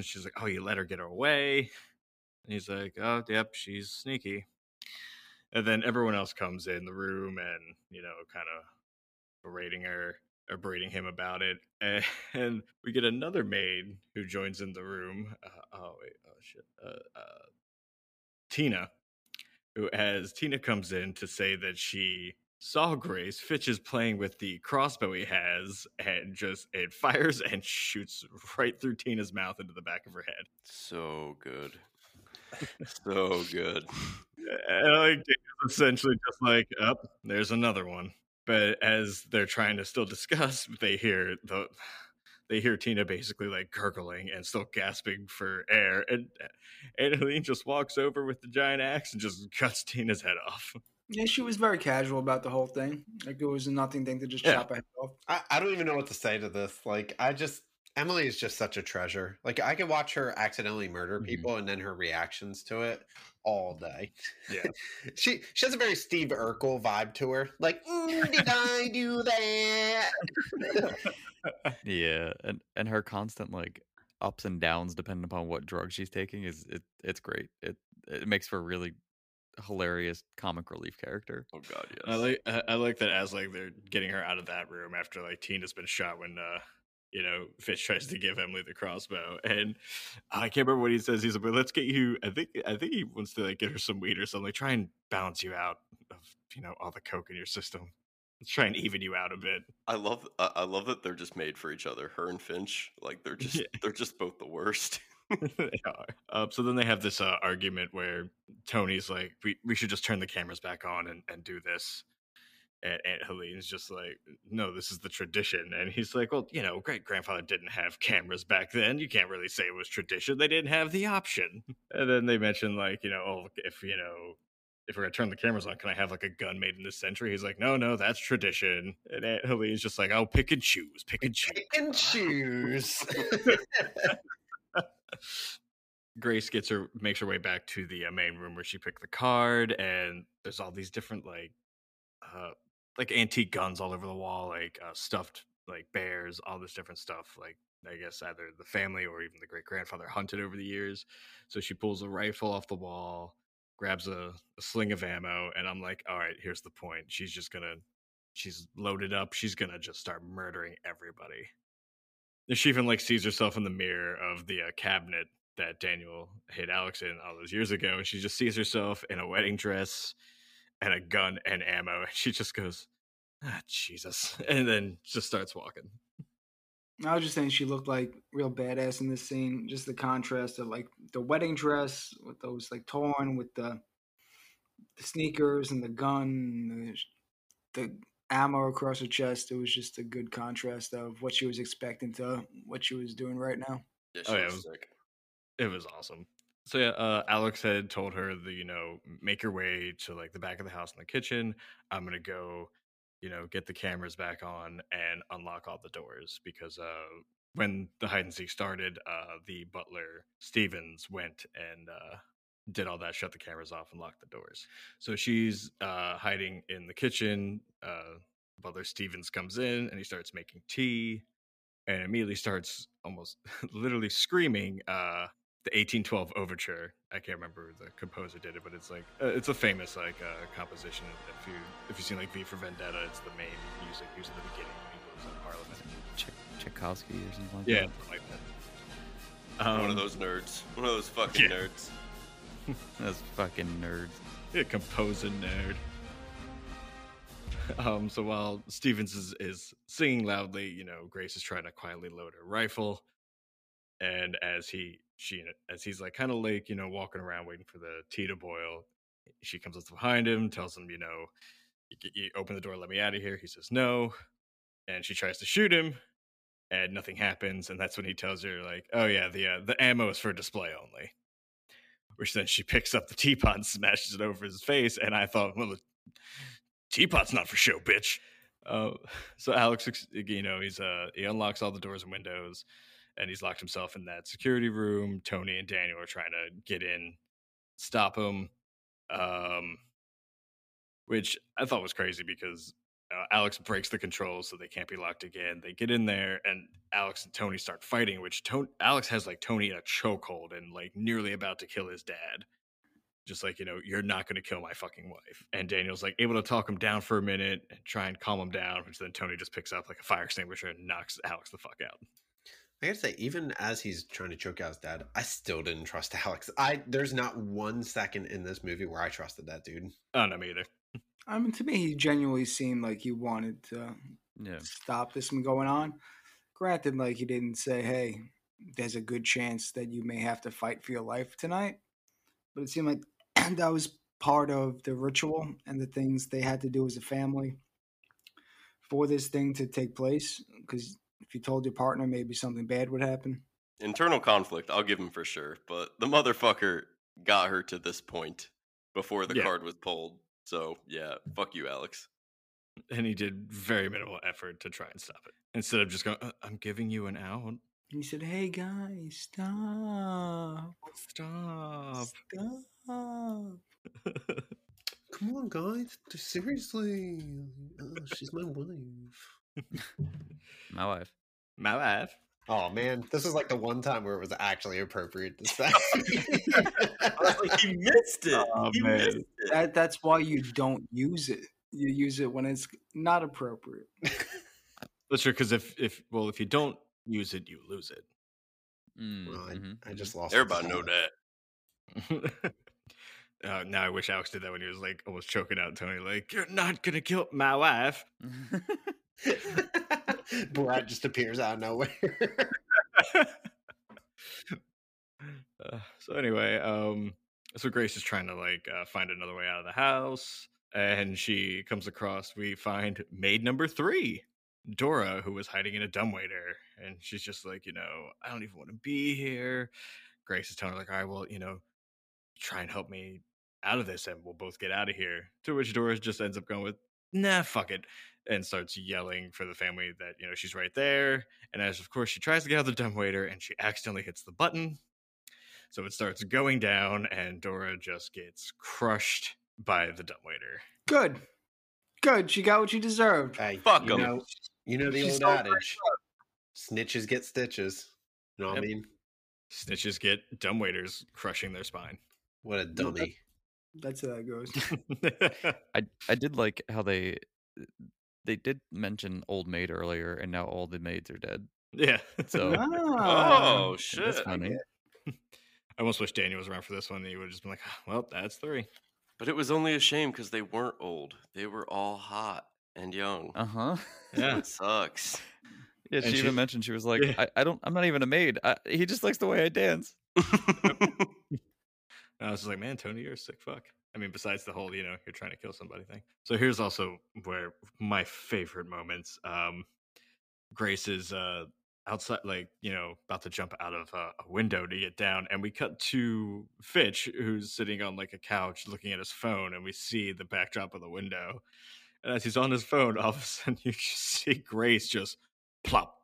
she's like, oh, you let her get her away. And he's like, oh, yep, she's sneaky. And then everyone else comes in the room and, kind of berating her or berating him about it. And we get another maid who joins in the room. Tina. Tina comes in to say that she saw Grace. Fitch is playing with the crossbow he has, and just it fires and shoots right through Tina's mouth into the back of her head. So good. So good. And Dana's essentially just like, up, oh, there's another one. But as they're trying to still discuss, they hear Tina basically like gurgling and still gasping for air. And Annalene just walks over with the giant axe and just cuts Tina's head off. Yeah, she was very casual about the whole thing. Like, it was a nothing thing to just chop her head off. I don't even know what to say to this. Like, Emily is just such a treasure. Like, I could watch her accidentally murder people and then her reactions to it all day. Yeah. She has a very Steve Urkel vibe to her. Like, did I do that? Yeah. And her constant like ups and downs depending upon what drug she's taking it's great. It makes for really hilarious comic relief character. Oh god, yes. I like that as like they're getting her out of that room after like Tina's been shot when Fitch tries to give Emily the crossbow, and I can't remember what he says. He's like, let's get you, I think he wants to like get her some weed or something, like, try and balance you out of all the coke in your system. Let's try and even you out a bit. I love that they're just made for each other, her and Finch. Like, they're just they're just both the worst. They are. So then they have this argument where Tony's like, we should just turn the cameras back on and do this. And Aunt Helene's just like, no, this is the tradition. And he's like, well, great-grandfather didn't have cameras back then. You can't really say it was tradition. They didn't have the option. And then they mention, like, if we're going to turn the cameras on, can I have, like, a gun made in this century? He's like, no, that's tradition. And Aunt Helene's just like, oh, pick and choose. Pick and choose. Grace makes her way back to the main room where she picked the card, and there's all these different, like antique guns all over the wall, like stuffed like bears, all this different stuff. Like, I guess either the family or even the great grandfather hunted over the years. So she pulls a rifle off the wall, grabs a sling of ammo, and I'm like, all right, here's the point. She's loaded up. She's gonna just start murdering everybody. And she even like sees herself in the mirror of the cabinet that Daniel hit Alex in all those years ago, and she just sees herself in a wedding dress and a gun and ammo, and she just goes, ah, Jesus, and then just starts walking. I was just saying, she looked like real badass in this scene. Just the contrast of like the wedding dress with those like torn, with the sneakers and the gun, the ammo across her chest. It was just a good contrast of what she was expecting to what she was doing right now. Yeah, she was sick. It was awesome. So yeah, Alex had told her that, make your way to like the back of the house in the kitchen. I'm going to go, get the cameras back on and unlock all the doors, because when the hide and seek started, the butler Stevens went and did all that, shut the cameras off and locked the doors. So she's hiding in the kitchen. Butler Stevens comes in and he starts making tea and immediately starts almost literally screaming, the 1812 Overture. I can't remember the composer did it, but it's like it's a famous like composition. If you've seen like V for Vendetta, it's the main music used in the beginning when he goes in Parliament. Tchaikovsky or something like that. Yeah, something like that. One of those nerds. One of those fucking nerds. Those fucking nerds. Yeah, composing nerd. So while Stevens is singing loudly, you know, Grace is trying to quietly load her rifle. And as he's like kind of like, you know, walking around waiting for the tea to boil, she comes up behind him, tells him, you know, you open the door, let me out of here. He says no, and she tries to shoot him, and nothing happens. And that's when he tells her, like, oh yeah, the ammo is for display only. Which then she picks up the teapot and smashes it over his face. And I thought, well, the teapot's not for show, bitch. So Alex, you know, he unlocks all the doors and windows, and he's locked himself in that security room. Tony and Daniel are trying to get in, stop him, which I thought was crazy because Alex breaks the controls so they can't be locked again. They get in there, and Alex and Tony start fighting, which Alex has, like, Tony in a chokehold and, like, nearly about to kill his dad. Just like, you know, you're not going to kill my fucking wife. And Daniel's, like, able to talk him down for a minute and try and calm him down, which then Tony just picks up, like, a fire extinguisher and knocks Alex the fuck out. I gotta say, even as he's trying to choke out his dad, I still didn't trust Alex. There's not 1 second in this movie where I trusted that dude. Oh, no, me either. I mean, to me, he genuinely seemed like he wanted to stop this from going on. Granted, like, he didn't say, hey, there's a good chance that you may have to fight for your life tonight. But it seemed like that was part of the ritual and the things they had to do as a family for this thing to take place. Because if you told your partner, maybe something bad would happen. Internal conflict, I'll give him for sure. But the motherfucker got her to this point before the card was pulled. So, yeah, fuck you, Alex. And he did very minimal effort to try and stop it. Instead of just going, I'm giving you an out. He said, hey, guys, stop. Stop. Come on, guys. Seriously. Oh, she's my wife. My wife. Oh, man. This is like the one time where it was actually appropriate to say. Like, he missed it. Oh, he missed it. That's why you don't use it. You use it when it's not appropriate. That's true, because if you don't use it, you lose it. Well, I just lost everybody know that. Now I wish Alex did that when he was like almost choking out Tony, like, you're not going to kill my wife. Brad just appears out of nowhere. So anyway, so Grace is trying to like find another way out of the house, and she comes across. We find maid number 3, Dora, who was hiding in a dumbwaiter, and she's just like, you know, I don't even want to be here. Grace is telling her like, all right, well, you know, try and help me out of this, and we'll both get out of here. To which Dora just ends up going with, nah, fuck it, and starts yelling for the family that, you know, she's right there. And as of course she tries to get out of the dumbwaiter, and she accidentally hits the button. So it starts going down, and Dora just gets crushed by the dumbwaiter. Good. She got what she deserved. Hey, fuck 'em. You know the old adage: snitches get stitches. You know what I mean? Snitches get dumbwaiters crushing their spine. What a dummy. That's how that goes. I did like how they did mention old maid earlier, and now all the maids are dead. Yeah. So oh shit, that's funny. I almost wish Daniel was around for this one. He would have just been like, well, that's 3. But it was only a shame because they weren't old. They were all hot and young. Uh-huh. Yeah. It sucks. Yeah, she even mentioned, she was like, yeah. I'm not even a maid. He just likes the way I dance. I was just like, man, Tony, you're a sick fuck. I mean, besides the whole, you know, you're trying to kill somebody thing. So here's also where my favorite moments. Grace is outside, like, you know, about to jump out of a window to get down, and we cut to Fitch, who's sitting on like a couch looking at his phone, and we see the backdrop of the window. And as he's on his phone, all of a sudden you just see Grace just plop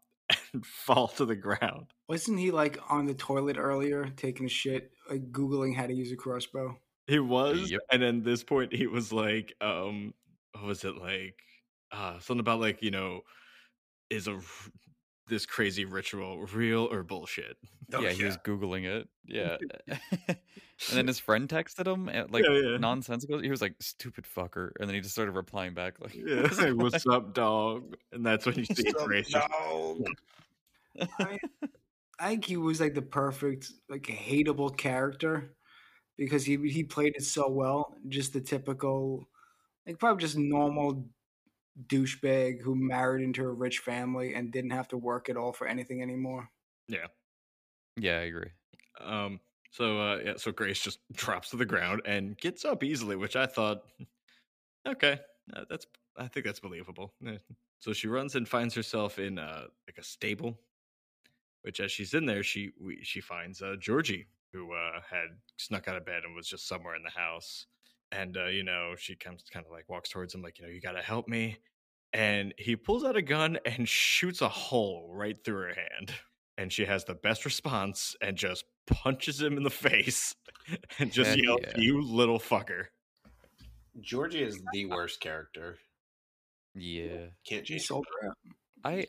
and fall to the ground. Wasn't he like on the toilet earlier taking shit, like googling how to use a crossbow? He was. Yep. And then this point he was like, what was it, like something about like, you know, is this crazy ritual real or bullshit? Oh, yeah, he was googling it. Yeah. And then his friend texted him at, like, nonsensical. He was like, stupid fucker, and then he just started replying back like, hey, what's up, dog? And that's when you see Grace. I think he was like the perfect, like, hateable character because he played it so well. Just the typical, like, probably just normal douchebag who married into a rich family and didn't have to work at all for anything anymore. Yeah. Yeah, I agree. So Grace just drops to the ground and gets up easily, which I thought, okay, I think that's believable. So she runs and finds herself in like a stable, which as she's in there, she finds Georgie, who had snuck out of bed and was just somewhere in the house. And, she comes kind of like walks towards him like, you got to help me. And he pulls out a gun and shoots a hole right through her hand. And she has the best response and just punches him in the face and just yells, you little fucker. Georgie is the worst character. Yeah. Can't you solve her? I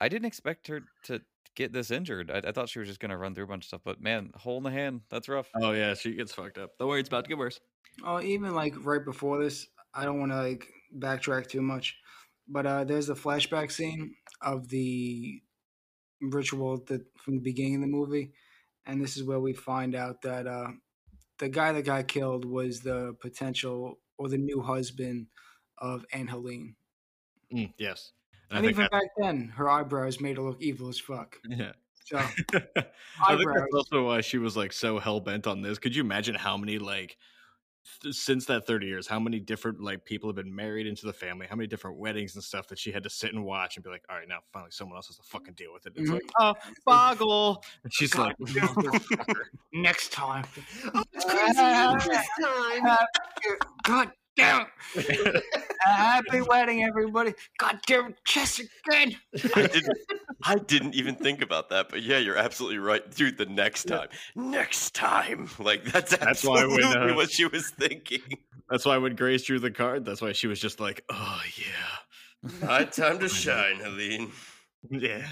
didn't expect her to get this injured. I thought she was just going to run through a bunch of stuff. But, man, hole in the hand, that's rough. Oh, yeah, she gets fucked up. Don't worry, it's about to get worse. Oh, even like right before this, I don't want to like backtrack too much, but there's a flashback scene of the ritual from the beginning of the movie, and this is where we find out that the guy that got killed was the potential or the new husband of Angeline. Yes, and even back then, her eyebrows made her look evil as fuck. Yeah. So, I think that's also why she was like so hell bent on this. Could you imagine how many like since that 30 years, how many different like people have been married into the family, how many different weddings and stuff that she had to sit and watch and be like, all right, now finally someone else has to fucking deal with it. It's like, oh, Boggle. And she's God, like, next time. Oh, it's crazy. Next time. God damn. Happy wedding, everybody. God damn, chess again. I didn't even think about that, but yeah, you're absolutely right, dude. The next time, like that's why when, what she was thinking. That's why when Grace drew the card, that's why she was just like, "Oh yeah, time to shine, Helene." Yeah.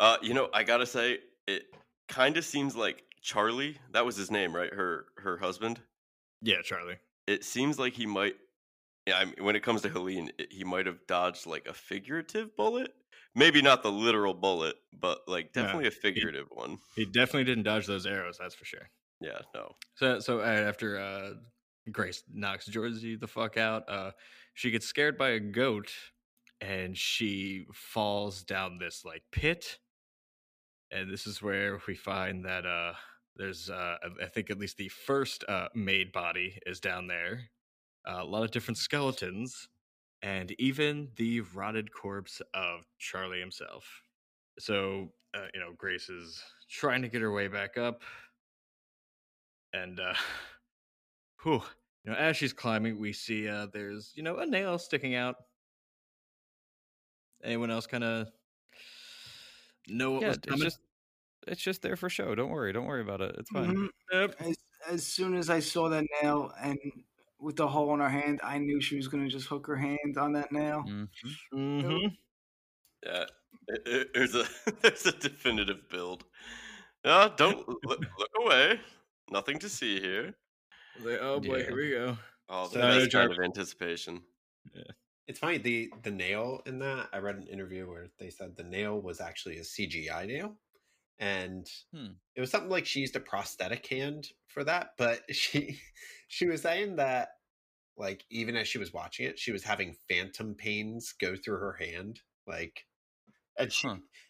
I gotta say, it kind of seems like Charlie. That was his name, right? Her husband. Yeah, Charlie. It seems like he might. Yeah, I mean, when it comes to Helene, he might have dodged like a figurative bullet. Maybe not the literal bullet, but like definitely a figurative one. He definitely didn't dodge those arrows, that's for sure. Yeah, no. So after Grace knocks Georgie the fuck out, she gets scared by a goat and she falls down this like pit. And this is where we find that there's I think at least the first maid body is down there. A lot of different skeletons, and even the rotted corpse of Charlie himself. So, Grace is trying to get her way back up. And, as she's climbing, we see there's, a nail sticking out. Anyone else kind of know what was coming? It's just there for show. Don't worry about it. It's fine. Mm-hmm. Yep. As soon as I saw that nail and with the hole in her hand, I knew she was going to just hook her hand on that nail. Mm-hmm. Mm-hmm. Yeah, there's a definitive build. No, don't look away. Nothing to see here. Like, oh boy, here we go. Oh, that's kind of anticipation. Yeah. It's funny, the nail in that, I read an interview where they said the nail was actually a CGI nail. And it was something like she used a prosthetic hand for that, but she was saying that like even as she was watching it, she was having phantom pains go through her hand, like, and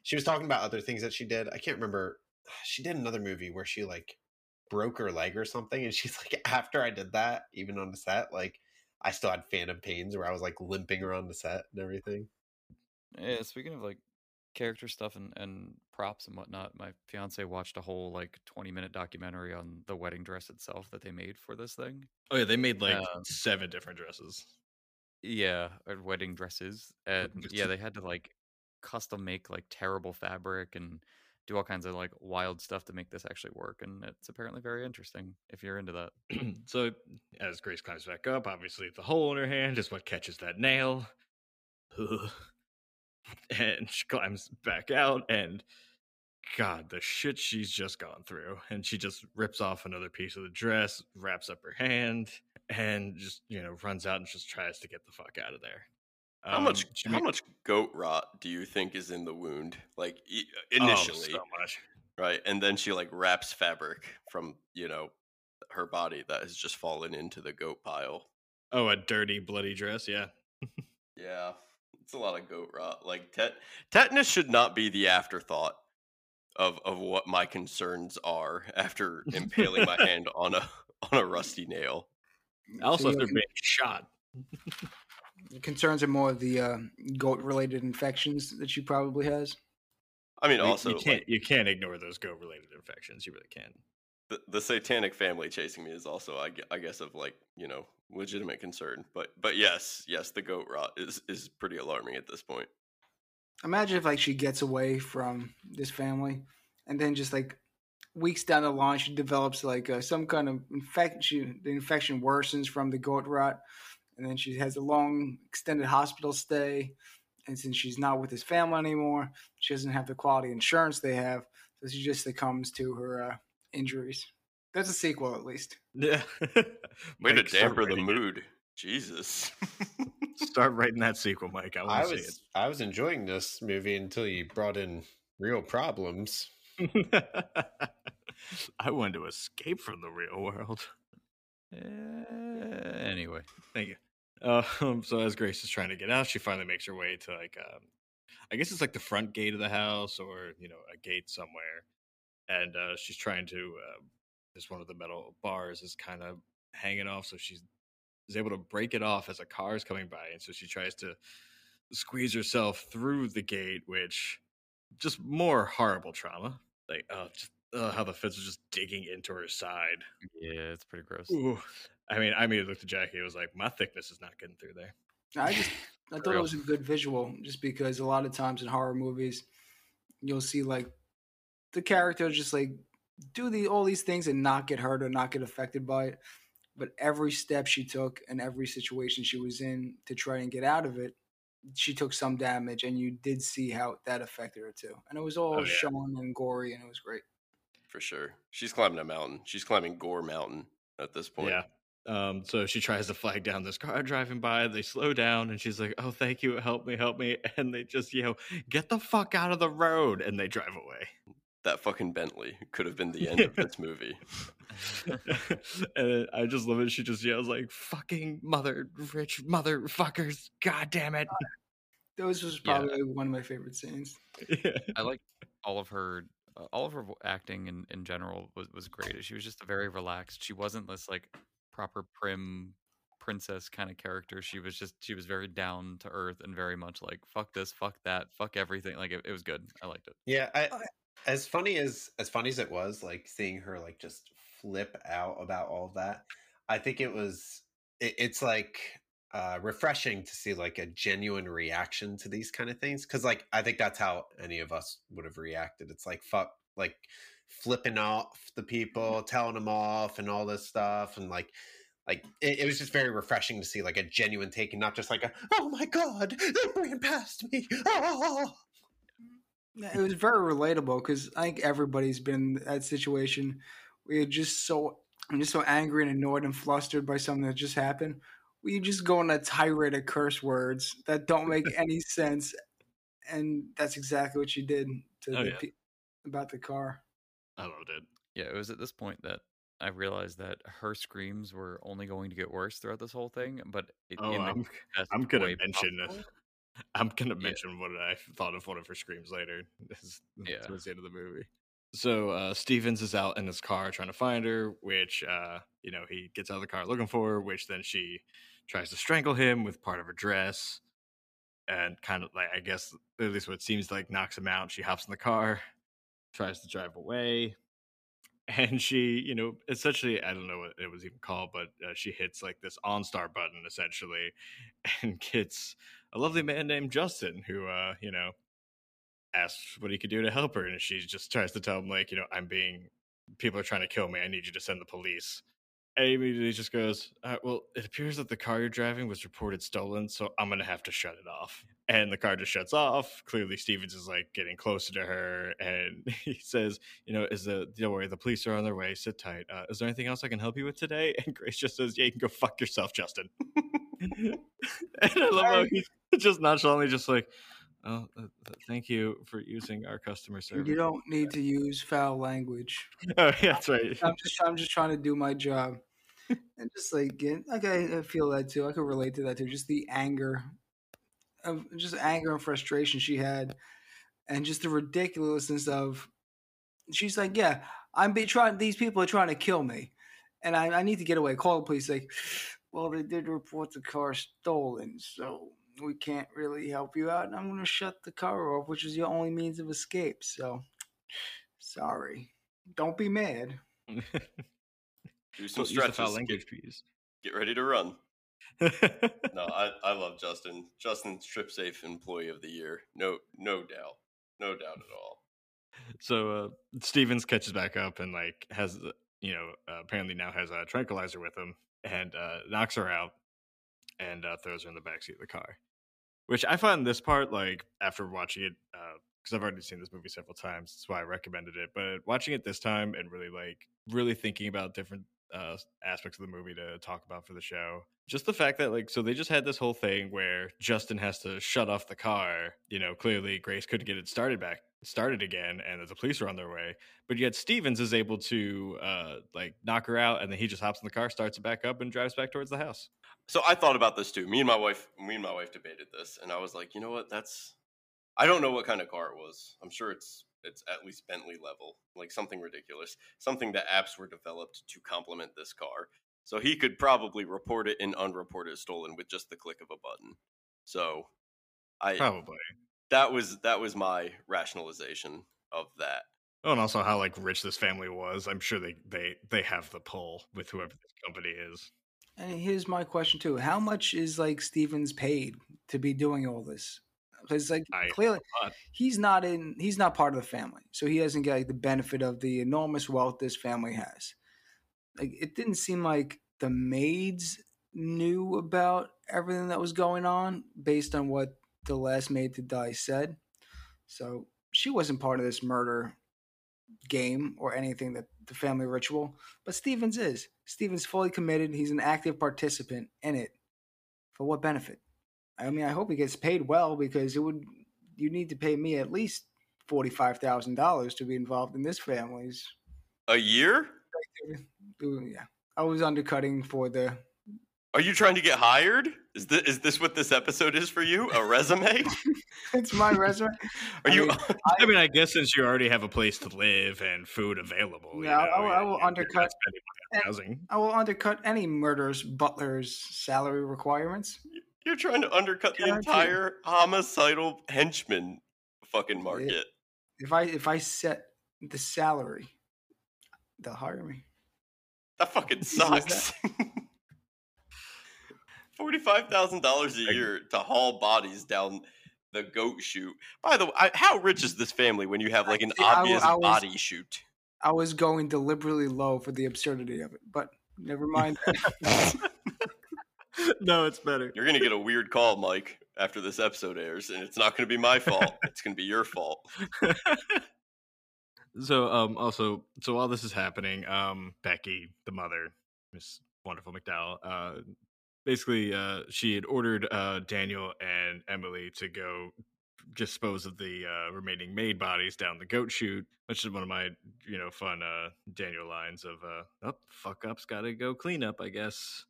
she was talking about other things that she did. I can't remember. She did another movie where she like broke her leg or something, and she's like, after I did that, even on the set, like I still had phantom pains where I was like limping around the set and everything. Yeah, speaking of like character stuff and props and whatnot, my fiance watched a whole like 20-minute documentary on the wedding dress itself that they made for this thing. Oh yeah, they made like 7 different dresses. Yeah, or wedding dresses, and yeah, they had to like custom make like terrible fabric and do all kinds of like wild stuff to make this actually work, and it's apparently very interesting if you're into that. So as Grace climbs back up, obviously the hole in her hand is what catches that nail. And she climbs back out, and God, the shit she's just gone through. And she just rips off another piece of the dress, wraps up her hand, and just, runs out and just tries to get the fuck out of there. How much goat rot do you think is in the wound? Like, initially. Oh, so much. Right, and then she, like, wraps fabric from, her body that has just fallen into the goat pile. Oh, a dirty, bloody dress, yeah. Yeah. It's a lot of goat rot. Like tetanus should not be the afterthought of what my concerns are after impaling my hand on a rusty nail. Also, if they're being shot. Your concerns are more of the goat-related infections that she probably has. I mean, also... You can't ignore those goat-related infections. You really can't. The satanic family chasing me is also, I guess, of, like, you know, legitimate concern. But yes, the goat rot is pretty alarming at this point. Imagine if, like, she gets away from this family and then just, like, weeks down the line, she develops, like, some kind of infection. The infection worsens from the goat rot. And then she has a long, extended hospital stay. And since she's not with his family anymore, she doesn't have the quality insurance they have. So she just succumbs to her injuries. That's a sequel, at least. Yeah. Way to damper the mood. Jesus. Start writing that sequel, Mike. I see it. I was enjoying this movie until you brought in real problems. I wanted to escape from the real world. Anyway, thank you. So as Grace is trying to get out, she finally makes her way to, like, I guess it's like the front gate of the house, or, you know, a gate somewhere. And she's trying to, this one of the metal bars is kind of hanging off, so she's able to break it off as a car is coming by. And so she tries to squeeze herself through the gate, which just more horrible trauma. Like, how the fence was just digging into her side. Yeah, it's pretty gross. Ooh. I immediately looked at Jackie. It was like, my thickness is not getting through there. I thought it was a good visual, just because a lot of times in horror movies, you'll see, like, the character just, like, do all these things and not get hurt or not get affected by it. But every step she took and every situation she was in to try and get out of it, she took some damage, and you did see how that affected her too. And it was all shown and gory, and it was great. For sure. She's climbing a mountain. She's climbing Gore Mountain at this point. Yeah. So she tries to flag down this car driving by. They slow down, and she's like, oh, thank you. Help me. And they just yell, get the fuck out of the road. And they drive away. That fucking Bentley could have been the end of this movie. And I just love it. She just yells, like, fucking rich motherfuckers. God damn it. Those was probably one of my favorite scenes. Yeah. I like all of her acting in general was great. She was just very relaxed. She wasn't this, like, proper prim princess kind of character. She was very down to earth and very much like, fuck this, fuck that, fuck everything. Like, it was good. I liked it. Yeah. As funny as it was, like, seeing her, like, just flip out about all that, I think it was, it's like refreshing to see, like, a genuine reaction to these kind of things, because, like, I think that's how any of us would have reacted. It's like, fuck, like, flipping off the people, telling them off, and all this stuff, and like it was just very refreshing to see, like, a genuine take, and not just like a, oh my god, they ran past me. Oh. Yeah, it was very relatable, because I think everybody's been in that situation. We're just so angry and annoyed and flustered by something that just happened. You just go on a tirade of curse words that don't make any sense, and that's exactly what you did to about the car. I loved it. Yeah, it was at this point that I realized that her screams were only going to get worse throughout this whole thing. But I'm gonna mention what I thought of one of her screams later. Towards the end of the movie. So Stevens is out in his car trying to find her, which, you know, he gets out of the car looking for her, which then she tries to strangle him with part of her dress and kind of, like, I guess, at least what it seems like, knocks him out. She hops in the car, tries to drive away, and she, you know, essentially, I don't know what it was even called, but she hits, like, this OnStar button, essentially, and gets a lovely man named Justin who, you know, asks what he could do to help her, and she just tries to tell him, like, you know, people are trying to kill me, I need you to send the police. And he immediately just goes, well, it appears that the car you're driving was reported stolen, so I'm gonna have to shut it off. And the car just shuts off. Clearly Stevens is, like, getting closer to her, and he says, you know, don't worry, the police are on their way, sit tight. Is there anything else I can help you with today? And Grace just says, yeah, you can go fuck yourself, Justin. And I love how he's just nonchalantly just like, oh, thank you for using our customer service. You don't need to use foul language. Oh, yeah, that's right. I'm just trying to do my job. And just like, okay, I feel that too. I can relate to that too. Just the anger of just anger and frustration she had, and just the ridiculousness of, she's like, yeah, these people are trying to kill me, and I need to get away. Call the police. Like, well, they did report the car stolen, so we can't really help you out, and I'm going to shut the car off, which is your only means of escape, so sorry. Don't be mad. Do some stretches. Get ready to run. No, I love Justin. Justin's Trip Safe Employee of the Year. No doubt. No doubt at all. So Stevens catches back up and like has, apparently now has a tranquilizer with him, and knocks her out and throws her in the backseat of the car. Which I find this part, like, after watching it, because I've already seen this movie several times, that's why I recommended it. But watching it this time and really thinking about different aspects of the movie to talk about for the show, just the fact that, like, so they just had this whole thing where Justin has to shut off the car. Clearly Grace couldn't get it started again, and the police are on their way. But yet Stevens is able to knock her out, and then he just hops in the car, starts it back up, and drives back towards the house. So I thought about this too. Me and my wife debated this, and I was like, you know what? I don't know what kind of car it was. I'm sure it's at least Bentley level, like something ridiculous, something that apps were developed to complement this car. So he could probably report it and unreport it stolen with just the click of a button. So that was my rationalization of that. Oh, and also how rich this family was. I'm sure they have the pull with whoever this company is. And here's my question too: how much is Stevens paid to be doing all this? Because clearly he's not part of the family, so he doesn't get the benefit of the enormous wealth this family has. It didn't seem like the maids knew about everything that was going on based on what the last maid to die said. So she wasn't part of this murder game or anything, that the family ritual. But Stevens is. Stevens fully committed. He's an active participant in it. For what benefit? I mean, I hope he gets paid well, because you need to pay me at least $45,000 to be involved in this family's a year. Yeah, I was undercutting for the. Are you trying to get hired? Is this what this episode is for you? A resume? It's my resume. I mean, I guess since you already have a place to live and food available. Yeah, I will undercut any butler's salary requirements. You're trying to undercut the entire homicidal henchman fucking market. If I set the salary, they'll hire me. That fucking sucks. $45,000 a year to haul bodies down the goat chute. By the way, how rich is this family when you have an obvious body chute? I was going deliberately low for the absurdity of it, but never mind that. No, it's better. You're going to get a weird call, Mike, after this episode airs, and it's not going to be my fault. It's going to be your fault. So, so while this is happening, Becky, the mother, Miss Wonderful McDowell, basically, she had ordered Daniel and Emily to go dispose of the remaining maid bodies down the goat chute, which is one of my, fun Daniel lines of, fuck up's gotta go clean up, I guess.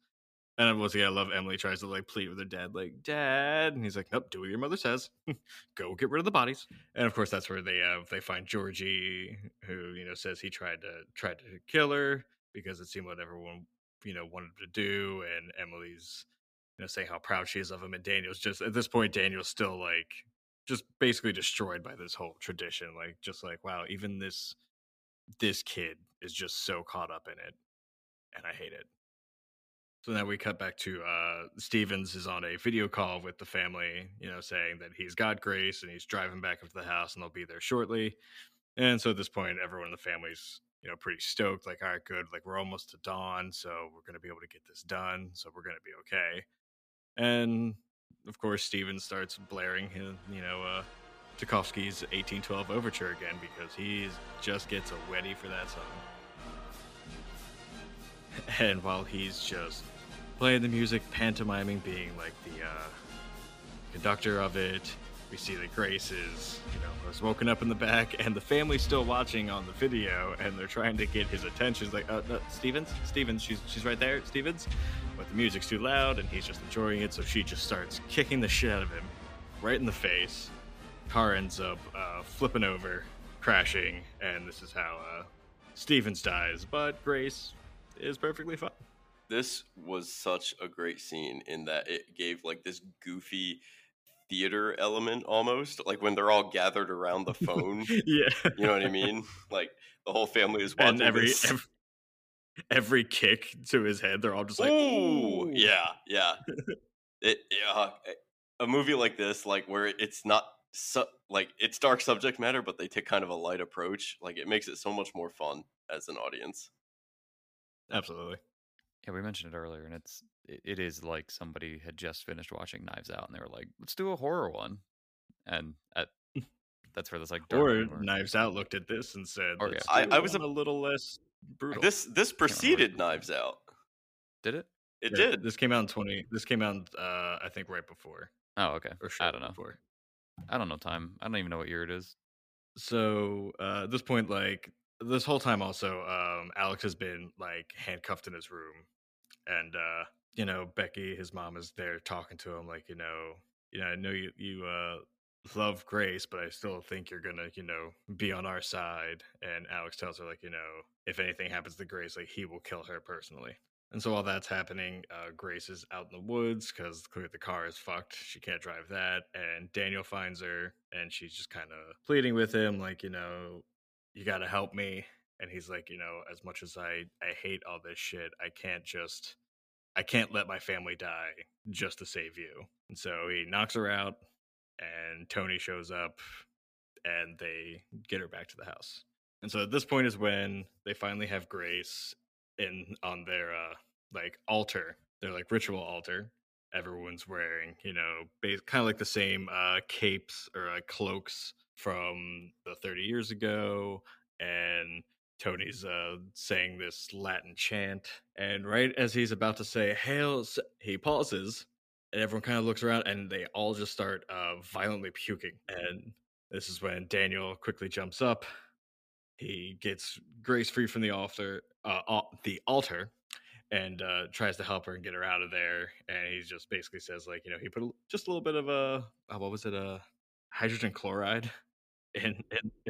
And once again, I love Emily tries to plead with her dad, Dad, and he's like, nope, do what your mother says. Go get rid of the bodies. And of course, that's where they find Georgie, who says he tried to kill her because it seemed what everyone wanted to do. And Emily's saying how proud she is of him. And Daniel's just at this point, Daniel's still just basically destroyed by this whole tradition. Wow, even this kid is just so caught up in it, and I hate it. So now we cut back to Stevens is on a video call with the family, saying that he's got Grace and he's driving back up to the house and they'll be there shortly. And so at this point, everyone in the family's, pretty stoked, all right, good, we're almost to dawn, so we're going to be able to get this done, so we're going to be okay. And of course, Stevens starts blaring his, Tchaikovsky's 1812 Overture again, because he just gets a wetty for that song. And while he's just playing the music, pantomiming, being the conductor of it, we see that Grace is, was woken up in the back, and the family's still watching on the video, and they're trying to get his attention. It's no, Stevens, she's right there, Stevens. But the music's too loud, and he's just enjoying it, so she just starts kicking the shit out of him. right in the face. Car ends up flipping over, crashing, and this is how Stevens dies. But Grace is perfectly fine. This was such a great scene in that it gave like this goofy theater element almost, like when they're all gathered around the phone. Yeah, you know what I mean? Like the whole family is watching. And every kick to his head, they're all just like, "Ooh, yeah." A movie like this, like where it's not like it's dark subject matter, but they take kind of a light approach. Like it makes it so much more fun as an audience. Absolutely. Yeah, we mentioned it earlier, and it is like somebody had just finished watching Knives Out, and they were like, "Let's do a horror one," and that's where this like dark or Knives Out looked at this and said, "Oh yeah, I was a little less brutal." This preceded Knives Out. Did it? It did. This came out in 20. This came out, I think, right before. Oh, okay. Or I don't know. Before. I don't know time. I don't even know what year it is. So at this point, like this whole time, also, Alex has been like handcuffed in his room. And, you know, Becky, his mom, is there talking to him like, you know, I know you love Grace, but I still think you're going to, you know, be on our side. And Alex tells her, like, you know, if anything happens to Grace, like he will kill her personally. And so while that's happening, Grace is out in the woods because clearly the car is fucked. She can't drive that. And Daniel finds her and she's just kind of pleading with him like, you know, you got to help me. And he's like, you know, as much as I hate all this shit, I can't let my family die just to save you. And so he knocks her out and Tony shows up and they get her back to the house. And so at this point is when they finally have Grace in on their like altar, their like ritual altar. Everyone's wearing, you know, kind of like the same capes or cloaks from the 30 years ago. And Tony's saying this Latin chant, and right as he's about to say "Hail," he pauses, and everyone kind of looks around, and they all just start violently puking. And this is when Daniel quickly jumps up. He gets Grace free from the altar, and tries to help her and get her out of there. And he just basically says, like, you know, he put just a little bit of hydrogen chloride in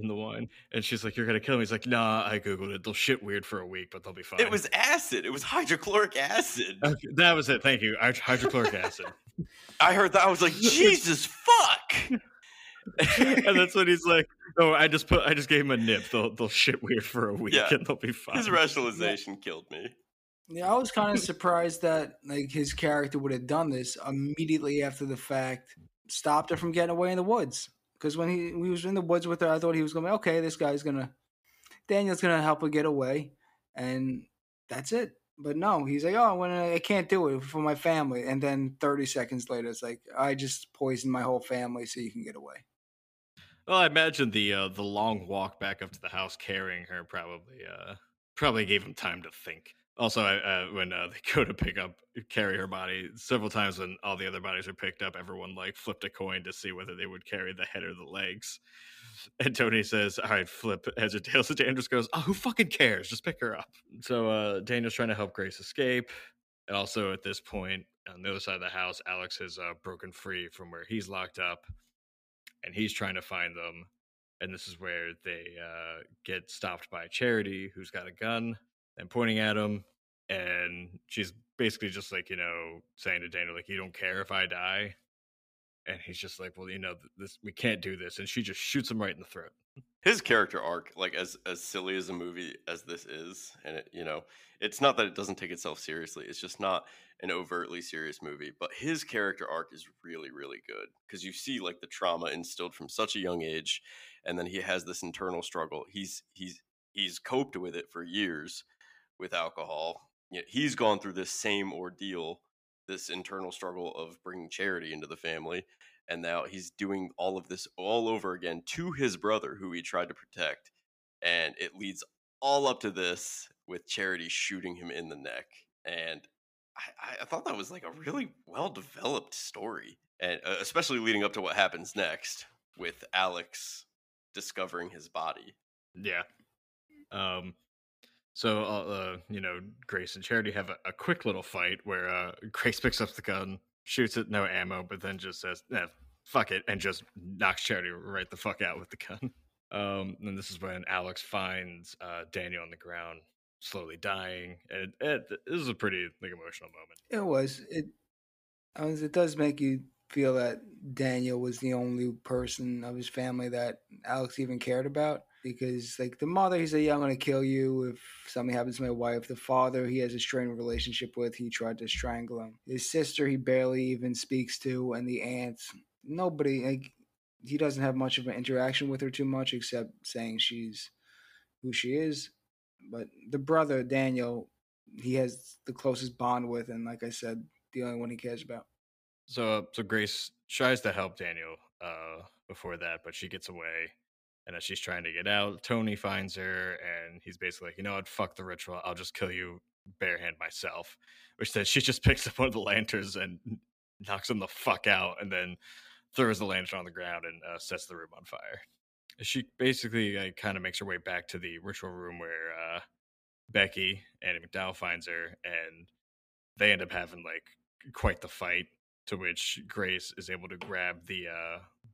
the wine, and she's like, "You're gonna kill me." He's like, "Nah, I googled it. They'll shit weird for a week, but they'll be fine." It was acid. It was hydrochloric acid. Okay, that was it. Thank you. Hydrochloric acid. I heard that. I was like, Jesus fuck. And that's what he's like. "Oh, I just gave him a nip. They'll shit weird for a week, and they'll be fine." His rationalization killed me. Yeah, I was kind of surprised that like his character would have done this immediately after the fact, stopped her from getting away in the woods. Because when he was in the woods with her, I thought he was going to be, okay, this guy's going to, Daniel's going to help her get away. And that's it. But no, he's like, "Oh, I can't do it for my family." And then 30 seconds later, it's like, "I just poisoned my whole family so you can get away." Well, I imagine the long walk back up to the house carrying her probably gave him time to think. Also, when they go to carry her body, several times when all the other bodies are picked up, everyone like flipped a coin to see whether they would carry the head or the legs. And Tony says, "All right, flip heads or tails." So Andrews goes, "Oh, who fucking cares? Just pick her up." So Daniel's trying to help Grace escape. And also at this point, on the other side of the house, Alex has broken free from where he's locked up. And he's trying to find them. And this is where they get stopped by Charity, who's got a gun, and pointing at him, and she's basically just like, you know, saying to Daniel, like, "You don't care if I die?" And he's just like, "Well, you know, we can't do this." And she just shoots him right in the throat. His character arc, like as silly as a movie as this is, and it, you know, it's not that it doesn't take itself seriously. It's just not an overtly serious movie, but his character arc is really, really good because you see like the trauma instilled from such a young age, and then he has this internal struggle. He's coped with it for years. With alcohol, you know, he's gone through this same ordeal, this internal struggle of bringing Charity into the family, and now he's doing all of this all over again to his brother, who he tried to protect, and it leads all up to this with Charity shooting him in the neck. And I thought that was like a really well-developed story, and especially leading up to what happens next with Alex discovering his body. Yeah. So, you know, Grace and Charity have a quick little fight where Grace picks up the gun, shoots it, no ammo, but then just says, fuck it, and just knocks Charity right the fuck out with the gun. And this is when Alex finds Daniel on the ground, slowly dying. And this is a pretty emotional moment. It was. It does make you feel that Daniel was the only person of his family that Alex even cared about. Because, the mother, he said, yeah, I'm going to kill you if something happens to my wife. The father, he has a strained relationship with. He tried to strangle him. His sister, he barely even speaks to. And the aunts, nobody, he doesn't have much of an interaction with her too much, except saying she's who she is. But the brother, Daniel, he has the closest bond with. And like I said, the only one he cares about. So Grace tries to help Daniel before that, but she gets away. And as she's trying to get out, Tony finds her, and he's basically like, you know what, fuck the ritual. I'll just kill you barehand myself. Which then she just picks up one of the lanterns and knocks him the fuck out, and then throws the lantern on the ground and sets the room on fire. She basically kind of makes her way back to the ritual room where Becky, Andie MacDowell, finds her, and they end up having quite the fight, to which Grace is able to grab the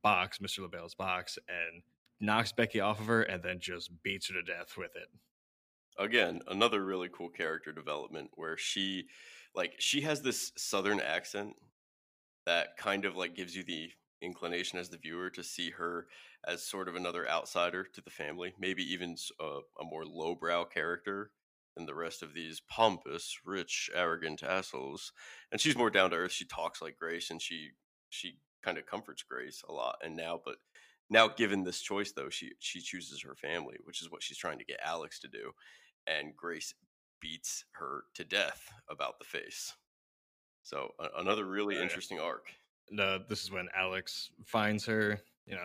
box, Mr. LaBelle's box, and knocks Becky off of her and then just beats her to death with it. Again, another really cool character development where she has this southern accent that kind of gives you the inclination as the viewer to see her as sort of another outsider to the family, maybe even a more lowbrow character than the rest of these pompous, rich, arrogant assholes. And she's more down to earth. She talks like Grace, and she kind of comforts Grace a lot. And now, given this choice, though, she chooses her family, which is what she's trying to get Alex to do. And Grace beats her to death about the face. So another really interesting arc. This is when Alex finds her.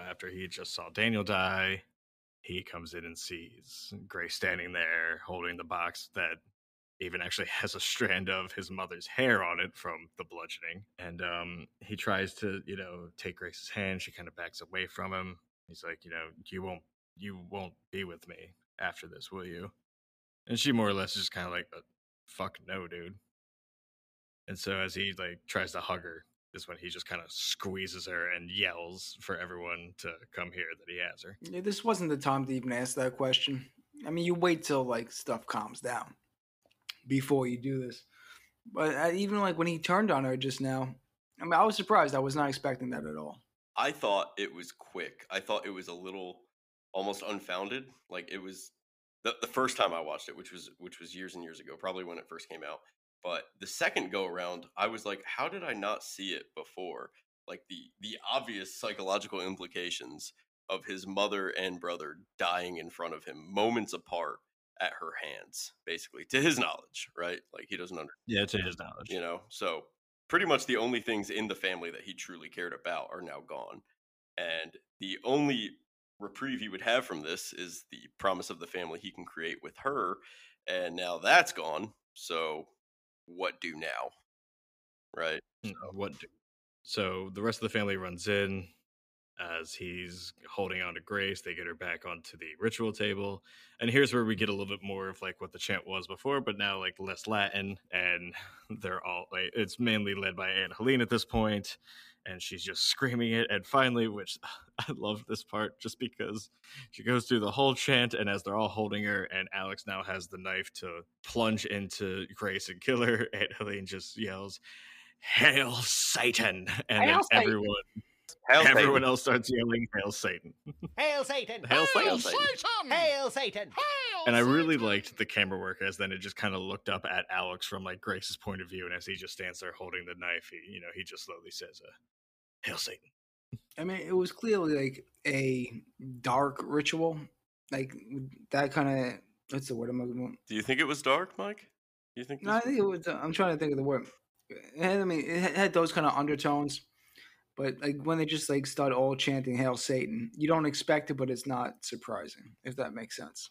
After he just saw Daniel die, he comes in and sees Grace standing there holding the box that even actually has a strand of his mother's hair on it from the bludgeoning. And he tries to, take Grace's hand. She kind of backs away from him. He's like, you won't be with me after this, will you? And she more or less is just kind of like, fuck no, dude. And so as he tries to hug her, is when he just kind of squeezes her and yells for everyone to come here that he has her. Yeah, this wasn't the time to even ask that question. I mean, you wait till stuff calms down before you do this. But even when he turned on her just now, I mean, I was surprised. I was not expecting that at all. I thought it was quick. I thought it was a little almost unfounded. It was the first time I watched it, which was years and years ago, probably when it first came out. But the second go around, I was like, how did I not see it before? The obvious psychological implications of his mother and brother dying in front of him moments apart at her hands, basically, to his knowledge, right? He doesn't understand. Yeah, to his knowledge. So pretty much the only things in the family that he truly cared about are now gone. And the only reprieve he would have from this is the promise of the family he can create with her. And now that's gone. So what do now? Right? No, what do? So the rest of the family runs in as he's holding on to Grace. They get her back onto the ritual table. And here's where we get a little bit more of what the chant was before, but now less Latin. And they're all it's mainly led by Aunt Helene at this point. And she's just screaming it. And finally, which I love this part just because she goes through the whole chant. And as they're all holding her, and Alex now has the knife to plunge into Grace and kill her, Aunt Helene just yells, "Hail Satan!" And Hail then Satan. Everyone else starts yelling, "Hail Satan! Hail Satan! Hail Satan! Hail Satan! Hail Satan!" And I really liked the camera work, as then it just kind of looked up at Alex from Grace's point of view, and as he just stands there holding the knife, he just slowly says, "Hail Satan!" I mean, it was clearly a dark ritual, that kind of. What's the word I'm looking for? Do you think it was dark, Mike? Do you think? No, I think it was. I'm trying to think of the word. I mean, it had those kind of undertones. But when they just start all chanting "Hail Satan," you don't expect it, but it's not surprising, if that makes sense.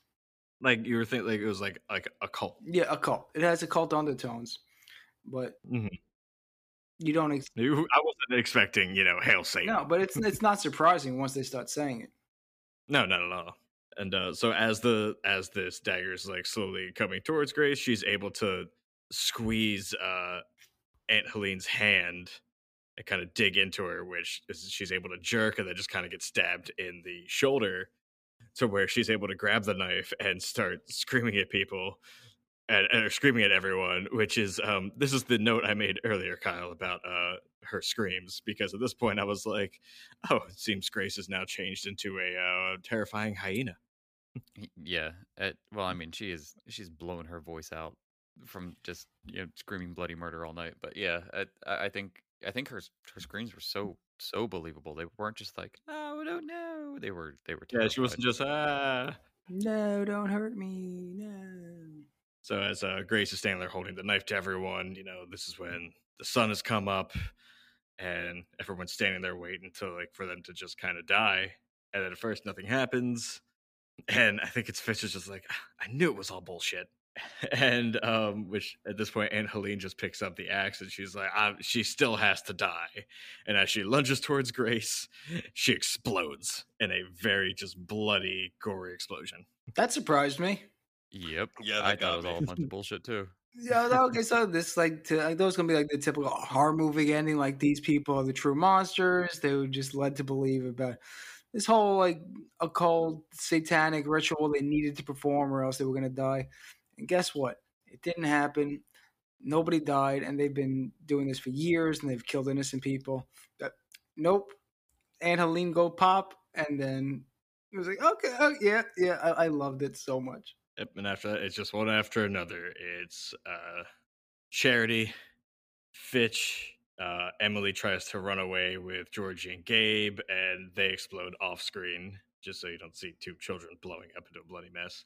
You were thinking it was like a cult. Yeah, a cult. It has occult undertones, but you don't. I wasn't expecting "Hail Satan." No, but it's not surprising once they start saying it. No, not at all. And so as this dagger is slowly coming towards Grace, she's able to squeeze Aunt Helene's hand. I kind of dig into her, which is she's able to jerk and then just kind of get stabbed in the shoulder to where she's able to grab the knife and start screaming at people and screaming at everyone, which is, this is the note I made earlier, Kyle, about her screams, because at this point I was like, oh, it seems Grace is now changed into a terrifying hyena. Yeah. Well, I mean, she's blown her voice out from just, you know, screaming bloody murder all night. But yeah, I think her screams were so believable. They weren't just like, "No, don't know." They were terrified. Yeah, she wasn't just "No, don't hurt me, no." So as Grace is standing there holding the knife to everyone, you know, this is when the sun has come up, and everyone's standing there waiting for them to just kind of die. And then at first, nothing happens, and I think it's Fitch is just like, "I knew it was all bullshit." And which at this point Aunt Helene just picks up the axe and she's like, she still has to die. And as she lunges towards Grace, she explodes in a very just bloody, gory explosion. That surprised me. Yep. Yeah, I thought it was all a bunch of bullshit too. Yeah, okay, so this I thought it was gonna be like the typical horror movie ending, like these people are the true monsters. They were just led to believe about this whole like occult satanic ritual they needed to perform or else they were gonna die. And guess what? It didn't happen. Nobody died, and they've been doing this for years, and they've killed innocent people. But nope. Aunt Helene go pop, and then it was like, okay, oh, yeah. I loved it so much. Yep, and after that, it's just one after another. It's Charity, Fitch, Emily tries to run away with Georgie and Gabe, and they explode off screen, just so you don't see two children blowing up into a bloody mess.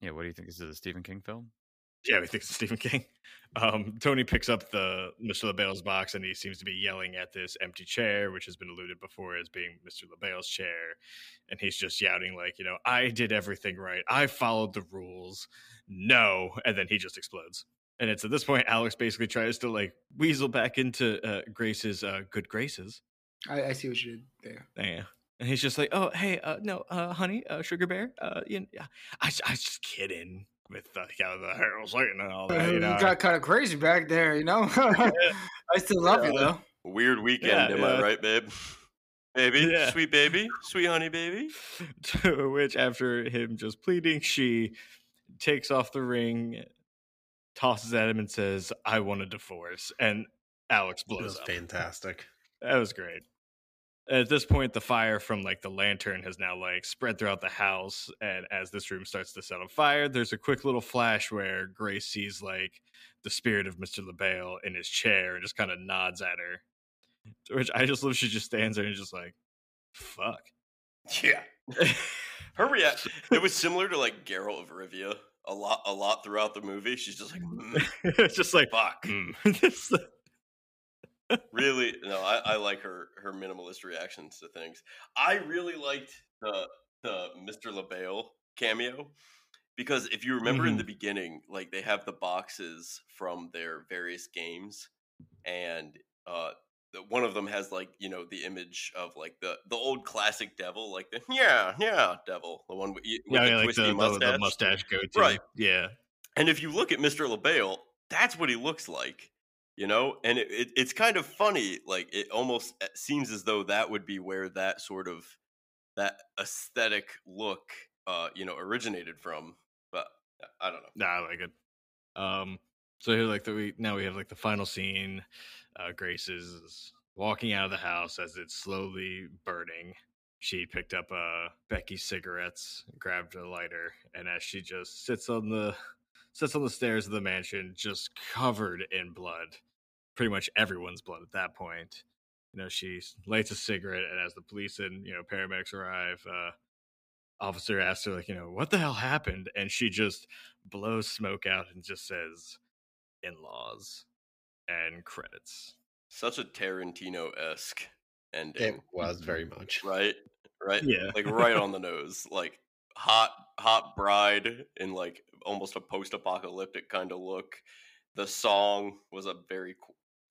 Yeah, what do you think? Is it a Stephen King film? Yeah, we think it's Stephen King. Tony picks up the Mr. LaBelle's box, and he seems to be yelling at this empty chair, which has been alluded before as being Mr. LaBelle's chair. And he's just shouting, like, you know, I did everything right. I followed the rules. No. And then he just explodes. And it's at this point, Alex basically tries to, like, weasel back into Grace's good graces. I see what you did there. Yeah. And he's just like, oh, hey, no, honey, Sugar Bear. You know, I was just kidding with the Harold Satan and all that. You know? Got kind of crazy back there, you know? Yeah. I still love you, though. Weird weekend, am I right, babe? Baby, yeah. Sweet baby, sweet honey baby. To which, after him just pleading, she takes off the ring, tosses at him, and says, I want a divorce. And Alex blows up. That was fantastic. That was great. At this point, the fire from the lantern has now spread throughout the house, and as this room starts to set on fire, there's a quick little flash where Grace sees the spirit of Mr. LaBelle in his chair and just kind of nods at her, which I just love. She just stands there and just fuck. Yeah. Her reaction, it was similar to Geralt of Rivia a lot throughout the movie. She's just it's just fuck. Mm. Really, no, I like her minimalist reactions to things. I really liked the Mr. LaBelle cameo, because if you remember in the beginning, they have the boxes from their various games, and one of them has the image of the old classic devil, the devil, the one with the twisty mustache. The mustache goatee, right? Yeah. And if you look at Mr. LaBelle, that's what he looks like. You know, and it's kind of funny. It almost seems as though that would be where that sort of that aesthetic look, originated from. But I don't know. Nah, I like it. So here, we have the final scene. Grace is walking out of the house as it's slowly burning. She picked up Becky's cigarettes, grabbed a lighter, and as she just sits on the stairs of the mansion, just covered in blood. Pretty much everyone's blood at that point. You know, she lights a cigarette, and as the police and paramedics arrive, officer asks her what the hell happened, and she just blows smoke out and just says, "In-laws," and credits. Such a Tarantino-esque ending. It was very much right, yeah, right on the nose, hot bride in almost a post-apocalyptic kind of look. The song was a very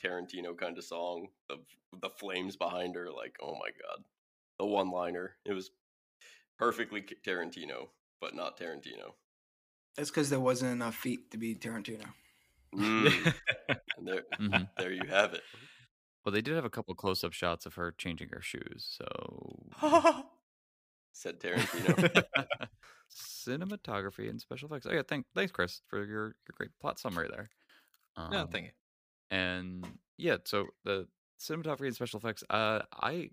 Tarantino kind of song. The flames behind her, oh my god, the one-liner. It was perfectly Tarantino, but not Tarantino. That's because there wasn't enough feet to be Tarantino. And there you have it. Well, they did have a couple close-up shots of her changing her shoes, so... Said Tarantino. Cinematography and special effects. Oh, yeah, thanks, Chris, for your great plot summary there. No, thank you. And, yeah, so the cinematography and special effects, I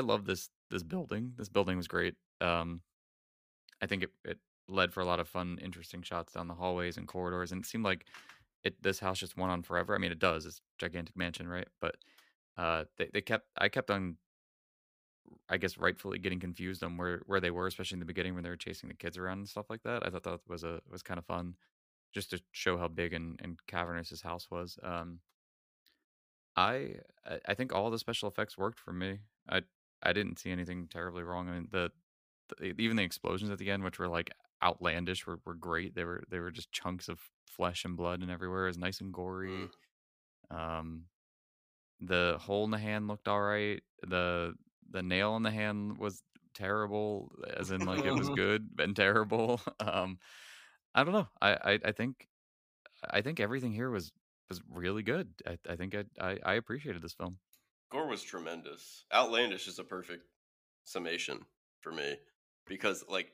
love this building. This building was great. I think it led for a lot of fun, interesting shots down the hallways and corridors, and it seemed like this house just went on forever. I mean, it does. It's a gigantic mansion, right? But I kept on, I guess, rightfully getting confused on where they were, especially in the beginning when they were chasing the kids around and stuff like that. I thought that was kind of fun, just to show how big and cavernous his house was. I think all the special effects worked for me. I didn't see anything terribly wrong. I mean, even the explosions at the end, which were like outlandish, were great. They were just chunks of flesh and blood and everywhere. It was nice and gory. The hole in the hand looked all right. The nail in the hand was terrible, as in like it was good and terrible. I don't know. I think everything here was really good. I think I appreciated this film. Gore was tremendous. Outlandish is a perfect summation for me, because like,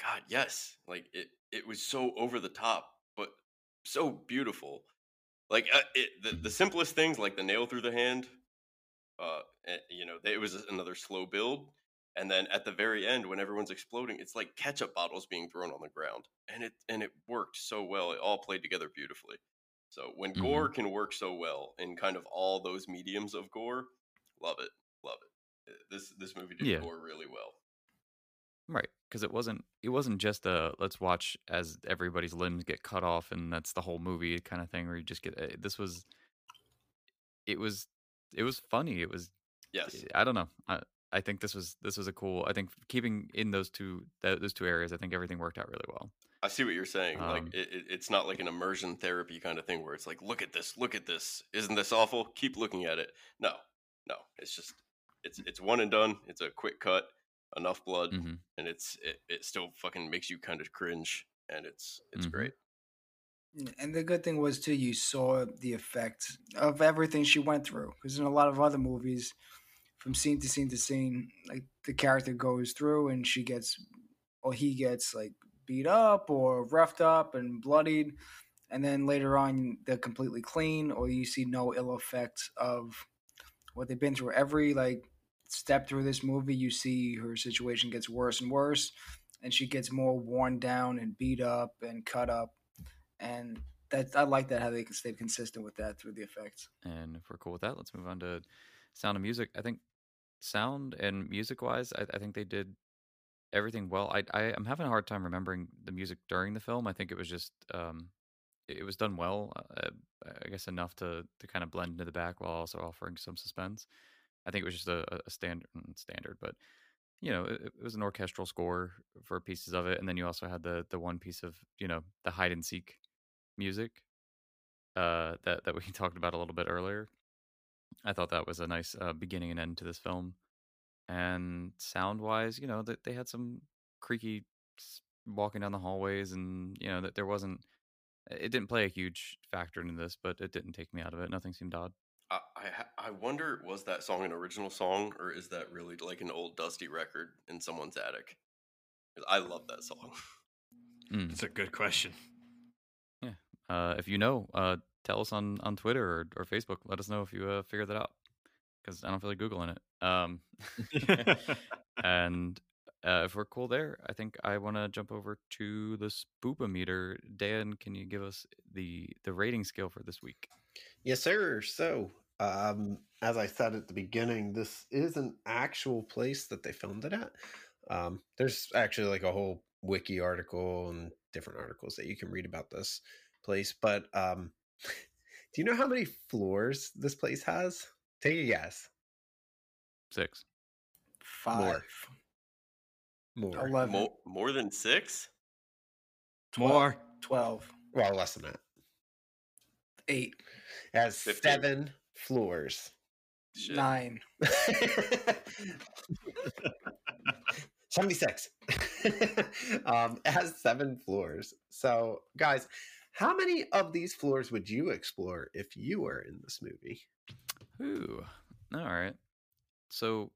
God, yes, like it was so over the top, but so beautiful. Like the simplest things, like the nail through the hand, it was another slow build. And then at the very end, when everyone's exploding, it's like ketchup bottles being thrown on the ground, and it worked so well. It all played together beautifully. So when gore can work so well in kind of all those mediums of gore, love it. This movie did gore really well. Right, because it wasn't just a let's watch as everybody's limbs get cut off and that's the whole movie kind of thing, where you just get this was. It was funny. It was, yes. I don't know. I think this was a cool. I think keeping in those two areas, I think everything worked out really well. I see what you're saying. Like it's not like an immersion therapy kind of thing where it's like look at this, isn't this awful? Keep looking at it. No, it's just it's one and done. It's a quick cut. Enough blood, and it still fucking makes you kind of cringe, and it's great. And the good thing was too, you saw the effect of everything she went through, because in a lot of other movies, from scene to scene to scene, like the character goes through and she gets or he gets like beat up or roughed up and bloodied, and then later on they're completely clean, or you see no ill effects of what they've been through. Every like step through this movie, you see her situation gets worse and worse, and she gets more worn down and beat up and cut up, and that I like that how they can stay consistent with that through the effects. And if we're cool with that, let's move on to sound and music. I think sound and music wise, I think they did everything well. I'm having a hard time remembering the music during the film. I think it was just it was done well, I guess, enough to kind of blend into the back while also offering some suspense. I think it was just a standard, but it was an orchestral score for pieces of it, and then you also had the one piece of the hide and seek music that we talked about a little bit earlier. I thought that was a nice beginning and end to this film. And sound wise, they had some creaky walking down the hallways, and that there wasn't. It didn't play a huge factor into this, but it didn't take me out of it. Nothing seemed odd. I wonder, was that song an original song, or is that really like an old dusty record in someone's attic? I love that song. It's a good question. Yeah. If tell us on Twitter or Facebook. Let us know if you figure that out, because I don't feel like Googling it. And if we're cool there, I think I want to jump over to the Spoopometer. Dan, can you give us the rating scale for this week? Yes, sir. So, as I said at the beginning, this is an actual place that they filmed it at. There's actually like a whole wiki article and different articles that you can read about this place. But do you know how many floors this place has? Take a guess. 6. 5. More. 11. More than 6? 12. More. 12. Well, less than that. 8. It has 15. 7 floors. Shit. 9. 76. It has 7 floors. So, guys, how many of these floors would you explore if you were in this movie? Ooh, all right. So,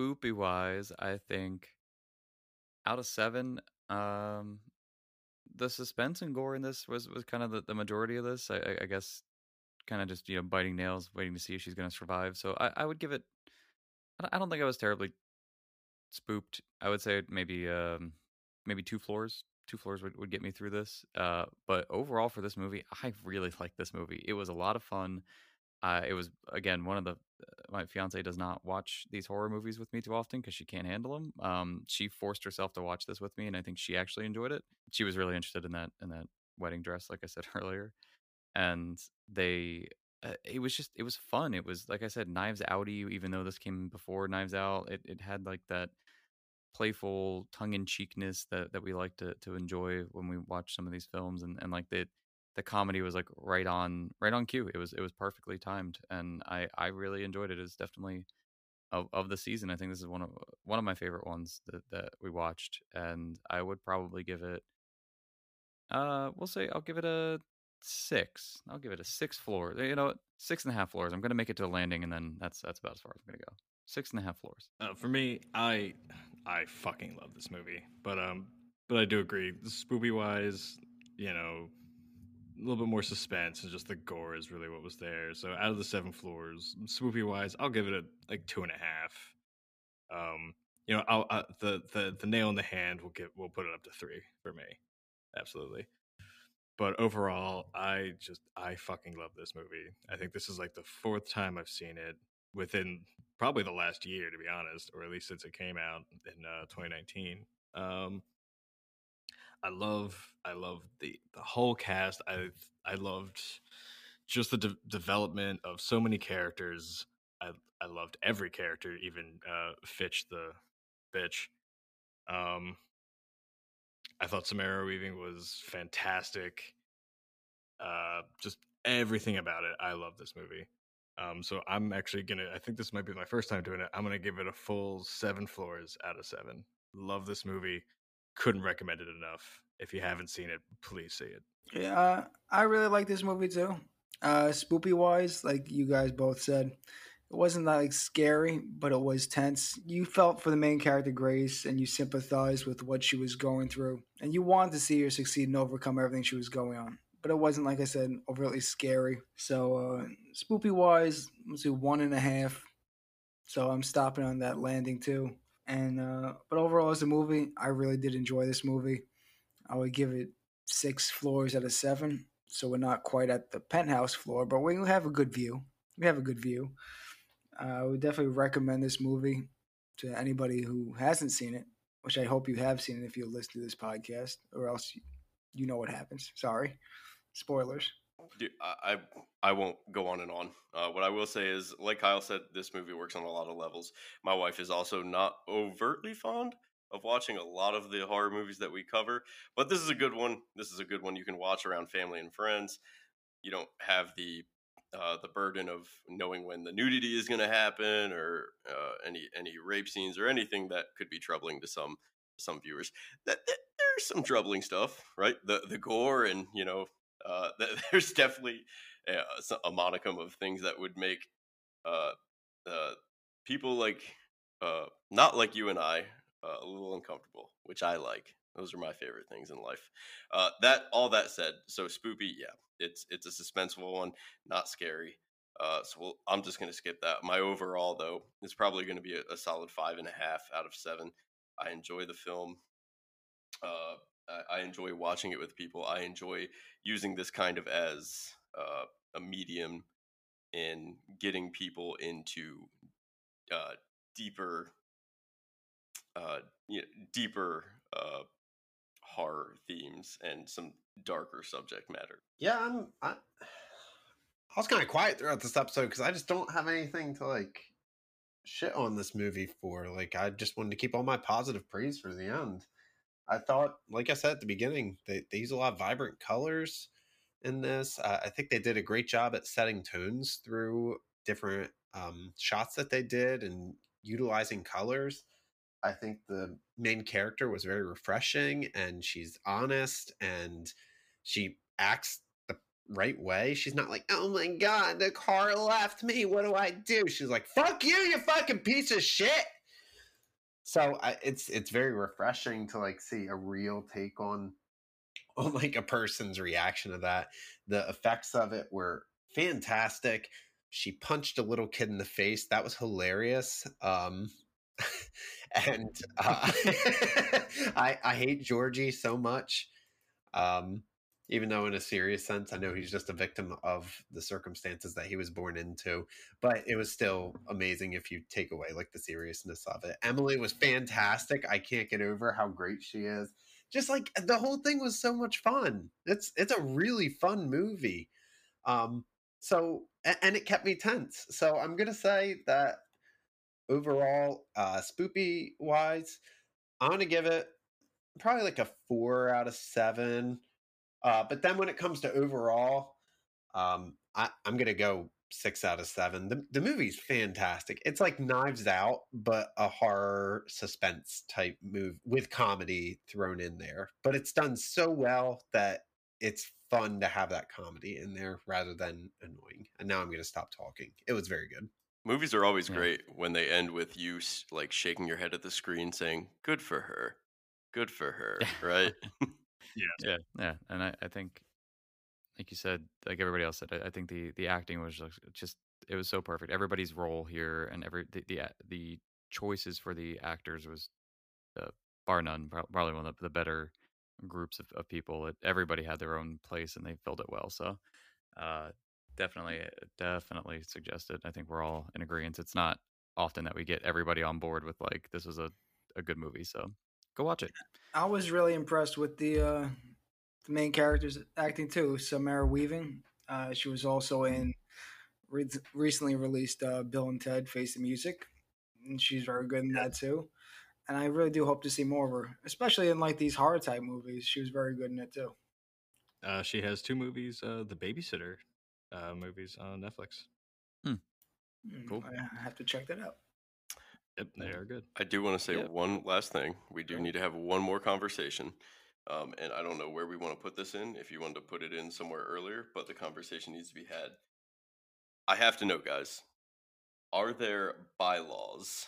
spoopy wise, I think out of 7, the suspense and gore in this was kind of the majority of this. I guess kind of just, biting nails, waiting to see if she's going to survive. So I would give it, I don't think I was terribly spooked. I would say maybe maybe 2 floors. 2 floors would get me through this. But overall for this movie, I really liked this movie. It was a lot of fun. It was, again, one of the... my fiance does not watch these horror movies with me too often because she can't handle them. She forced herself to watch this with me, and I think she actually enjoyed it. She was really interested in that wedding dress, like I said earlier. And they... it was fun. It was, like I said, Knives Out-y, even though this came before Knives Out. It had, like, that playful tongue-in-cheekness that we like to enjoy when we watch some of these films. And like, the comedy was like right on cue. It was perfectly timed, and I really enjoyed it. It's definitely of the season. I think this is one of my favorite ones that we watched, and I would probably give it. We'll say I'll give it a 6. I'll give it a 6 floors. 6.5 floors. I'm gonna make it to the landing, and then that's about as far as I'm gonna go. 6.5 floors. For me, I fucking love this movie, but I do agree. Spoopy wise, a little bit more suspense and just the gore is really what was there. So out of the 7 floors, spoopy wise, I'll give it like 2.5. The nail in the hand we'll put it up to 3 for me, absolutely. But overall, I fucking love this movie. I think this is like the 4th time I've seen it within probably the last year, to be honest, or at least since it came out in 2019. I love the whole cast. I loved just the development of so many characters. I loved every character, even Fitch the bitch. I thought Samara Weaving was fantastic. Just everything about it. I love this movie. So I'm actually I think this might be my first time doing it. I'm going to give it a full 7 floors out of 7. Love this movie. Couldn't recommend it enough. If you haven't seen it, please see it. Yeah, I really like this movie too. Spoopy wise, like you guys both said, it wasn't like scary, but it was tense. You felt for the main character Grace, and you sympathized with what she was going through, and you wanted to see her succeed and overcome everything she was going on. But it wasn't, like I said, overtly scary. So spoopy wise, let's do 1.5. So I'm stopping on that landing too. And but overall, as a movie, I really did enjoy this movie. I would give it 6 floors out of 7. So we're not quite at the penthouse floor, but we have a good view. I would definitely recommend this movie to anybody who hasn't seen it, which I hope you have seen it if you listen to this podcast, or else you know what happens. Sorry, spoilers. Dude, I won't go on and on. What I will say is, like Kyle said, this movie works on a lot of levels. My wife is also not overtly fond of watching a lot of the horror movies that we cover, but this is a good one. This is a good one you can watch around family and friends. You don't have the burden of knowing when the nudity is going to happen or any rape scenes or anything that could be troubling to some viewers. That there's some troubling stuff, right? The gore and there's definitely a monicum of things that would make people like not like you and I a little uncomfortable, which I like. Those are my favorite things in life. That said, so spoopy, yeah, it's a suspenseful one, not scary. So I'm just gonna skip that. My overall though is probably gonna be a solid 5.5 out of 7. I enjoy the film. I enjoy watching it with people. I enjoy using this kind of as a medium in getting people into deeper horror themes and some darker subject matter. Yeah, I was kind of quiet throughout this episode because I just don't have anything to like shit on this movie for. Like, I just wanted to keep all my positive praise for the end. I thought, like I said at the beginning, they use a lot of vibrant colors in this. I think they did a great job at setting tones through different shots that they did and utilizing colors. I think the main character was very refreshing, and she's honest, and she acts the right way. She's not like, oh my God, the car left me. What do I do? She's like, fuck you, you fucking piece of shit. So it's very refreshing to like see a real take on like a person's reaction to that. The effects of it were fantastic. She punched a little kid in the face. That was hilarious. I hate Georgie so much. Even though in a serious sense, I know he's just a victim of the circumstances that he was born into, but it was still amazing if you take away like the seriousness of it. Emily was fantastic. I can't get over how great she is. Just like the whole thing was so much fun. It's a really fun movie. So it kept me tense. So I'm going to say that overall, spoopy wise, I'm going to give it probably like a 4 out of 7. But then when it comes to overall, I'm going to go 6 out of 7. The movie's fantastic. It's like Knives Out, but a horror suspense type movie with comedy thrown in there. But it's done so well that it's fun to have that comedy in there rather than annoying. And now I'm going to stop talking. It was very good. Movies are always great when they end with you like shaking your head at the screen saying, good for her, right? Yeah. And I think, like you said, like everybody else said, I think the acting was just it was so perfect. Everybody's role here and the choices for the actors was bar none, probably one of the better groups of people. Everybody had their own place and they filled it well. So definitely suggest it. I think we're all in agreement. It's not often that we get everybody on board with like this was a good movie. So go watch it. I was really impressed with the main character's acting too. Samara Weaving. She was also in recently released Bill and Ted Face the Music, and she's very good in that too. And I really do hope to see more of her, especially in like these horror type movies. She was very good in it too. She has 2 movies, the Babysitter movies on Netflix. Cool. I have to check that out. Yep, they are good. I do want to say one last thing. We do need to have one more conversation. And I don't know where we want to put this in, if you wanted to put it in somewhere earlier, but the conversation needs to be had. I have to know, guys, are there bylaws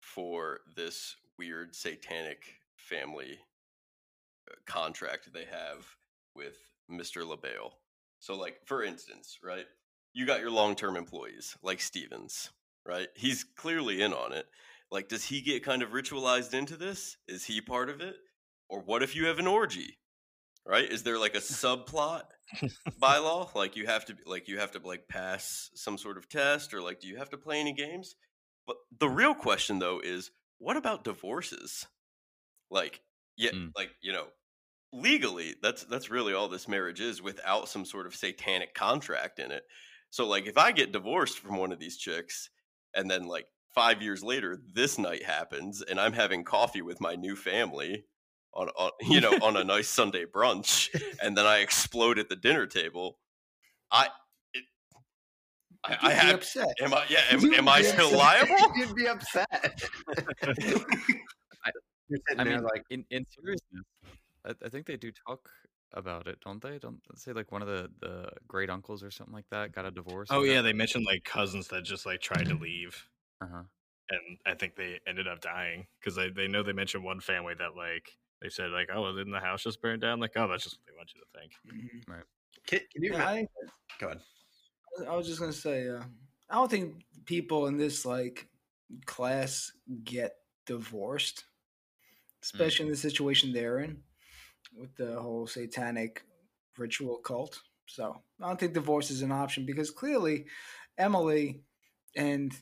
for this weird satanic family contract they have with Mr. LaBelle? So, like, for instance, right, you got your long-term employees, like Stevens. Right? He's clearly in on it. Like, does he get kind of ritualized into this? Is he part of it? Or what if you have an orgy? Right? Is there like a subplot bylaw? Like you have to pass some sort of test, or like, do you have to play any games? But the real question though is, what about divorces? Like, like, you know, legally that's really all this marriage is without some sort of satanic contract in it. So like, if I get divorced from one of these chicks, and then like 5 years later, this night happens and I'm having coffee with my new family on a nice Sunday brunch. And then I explode at the dinner table. I have upset. Am I still liable? You'd be upset. I mean, like in seriousness, I think they do talk about it, don't they? Don't say like one of the great uncles or something like that got a divorce. Oh yeah, they mentioned like cousins that just like tried to leave, and I think they ended up dying because they know they mentioned one family that like they said like, oh, didn't the house just burn down? Like, oh, that's just what they want you to think, right? Can you imagine? Go ahead. I was just gonna say, I don't think people in this like class get divorced, especially in the situation they're in, with the whole satanic ritual cult. So I don't think divorce is an option, because clearly Emily and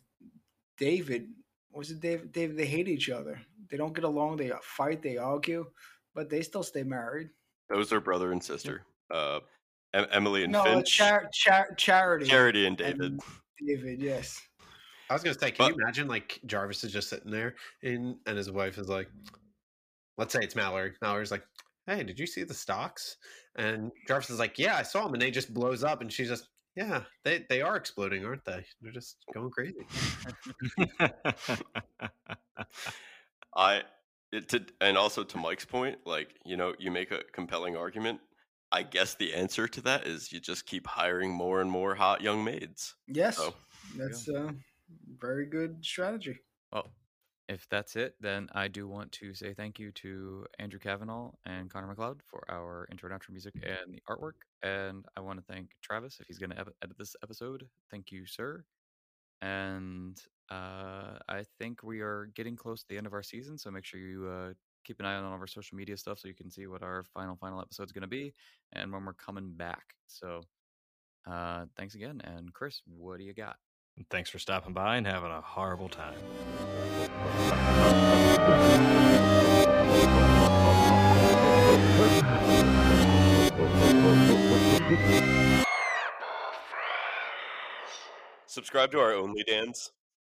David, they hate each other. They don't get along. They fight, they argue, but they still stay married. Those are brother and sister. Emily and Finch. Charity and David. And David, yes. I was going to say, you imagine like Jarvis is just sitting there and his wife is like, let's say it's Mallory. Mallory's like, hey, did you see the stocks? And Jarvis is like, yeah, I saw them. And they just blows up. And she's just, yeah, they are exploding, aren't they? They're just going crazy. And also to Mike's point, like, you know, you make a compelling argument. I guess the answer to that is you just keep hiring more and more hot young maids. Yes, so, that's a very good strategy. Well, if that's it, then I do want to say thank you to Andrew Cavanaugh and Connor McLeod for our intro and outro music and the artwork. And I want to thank Travis if he's going to edit this episode. Thank you, sir. And I think we are getting close to the end of our season, so make sure you keep an eye on all of our social media stuff so you can see what our final episode is going to be and when we're coming back. So thanks again. And Chris, what do you got? Thanks for stopping by and having a horrible time. Subscribe to our OnlyDans.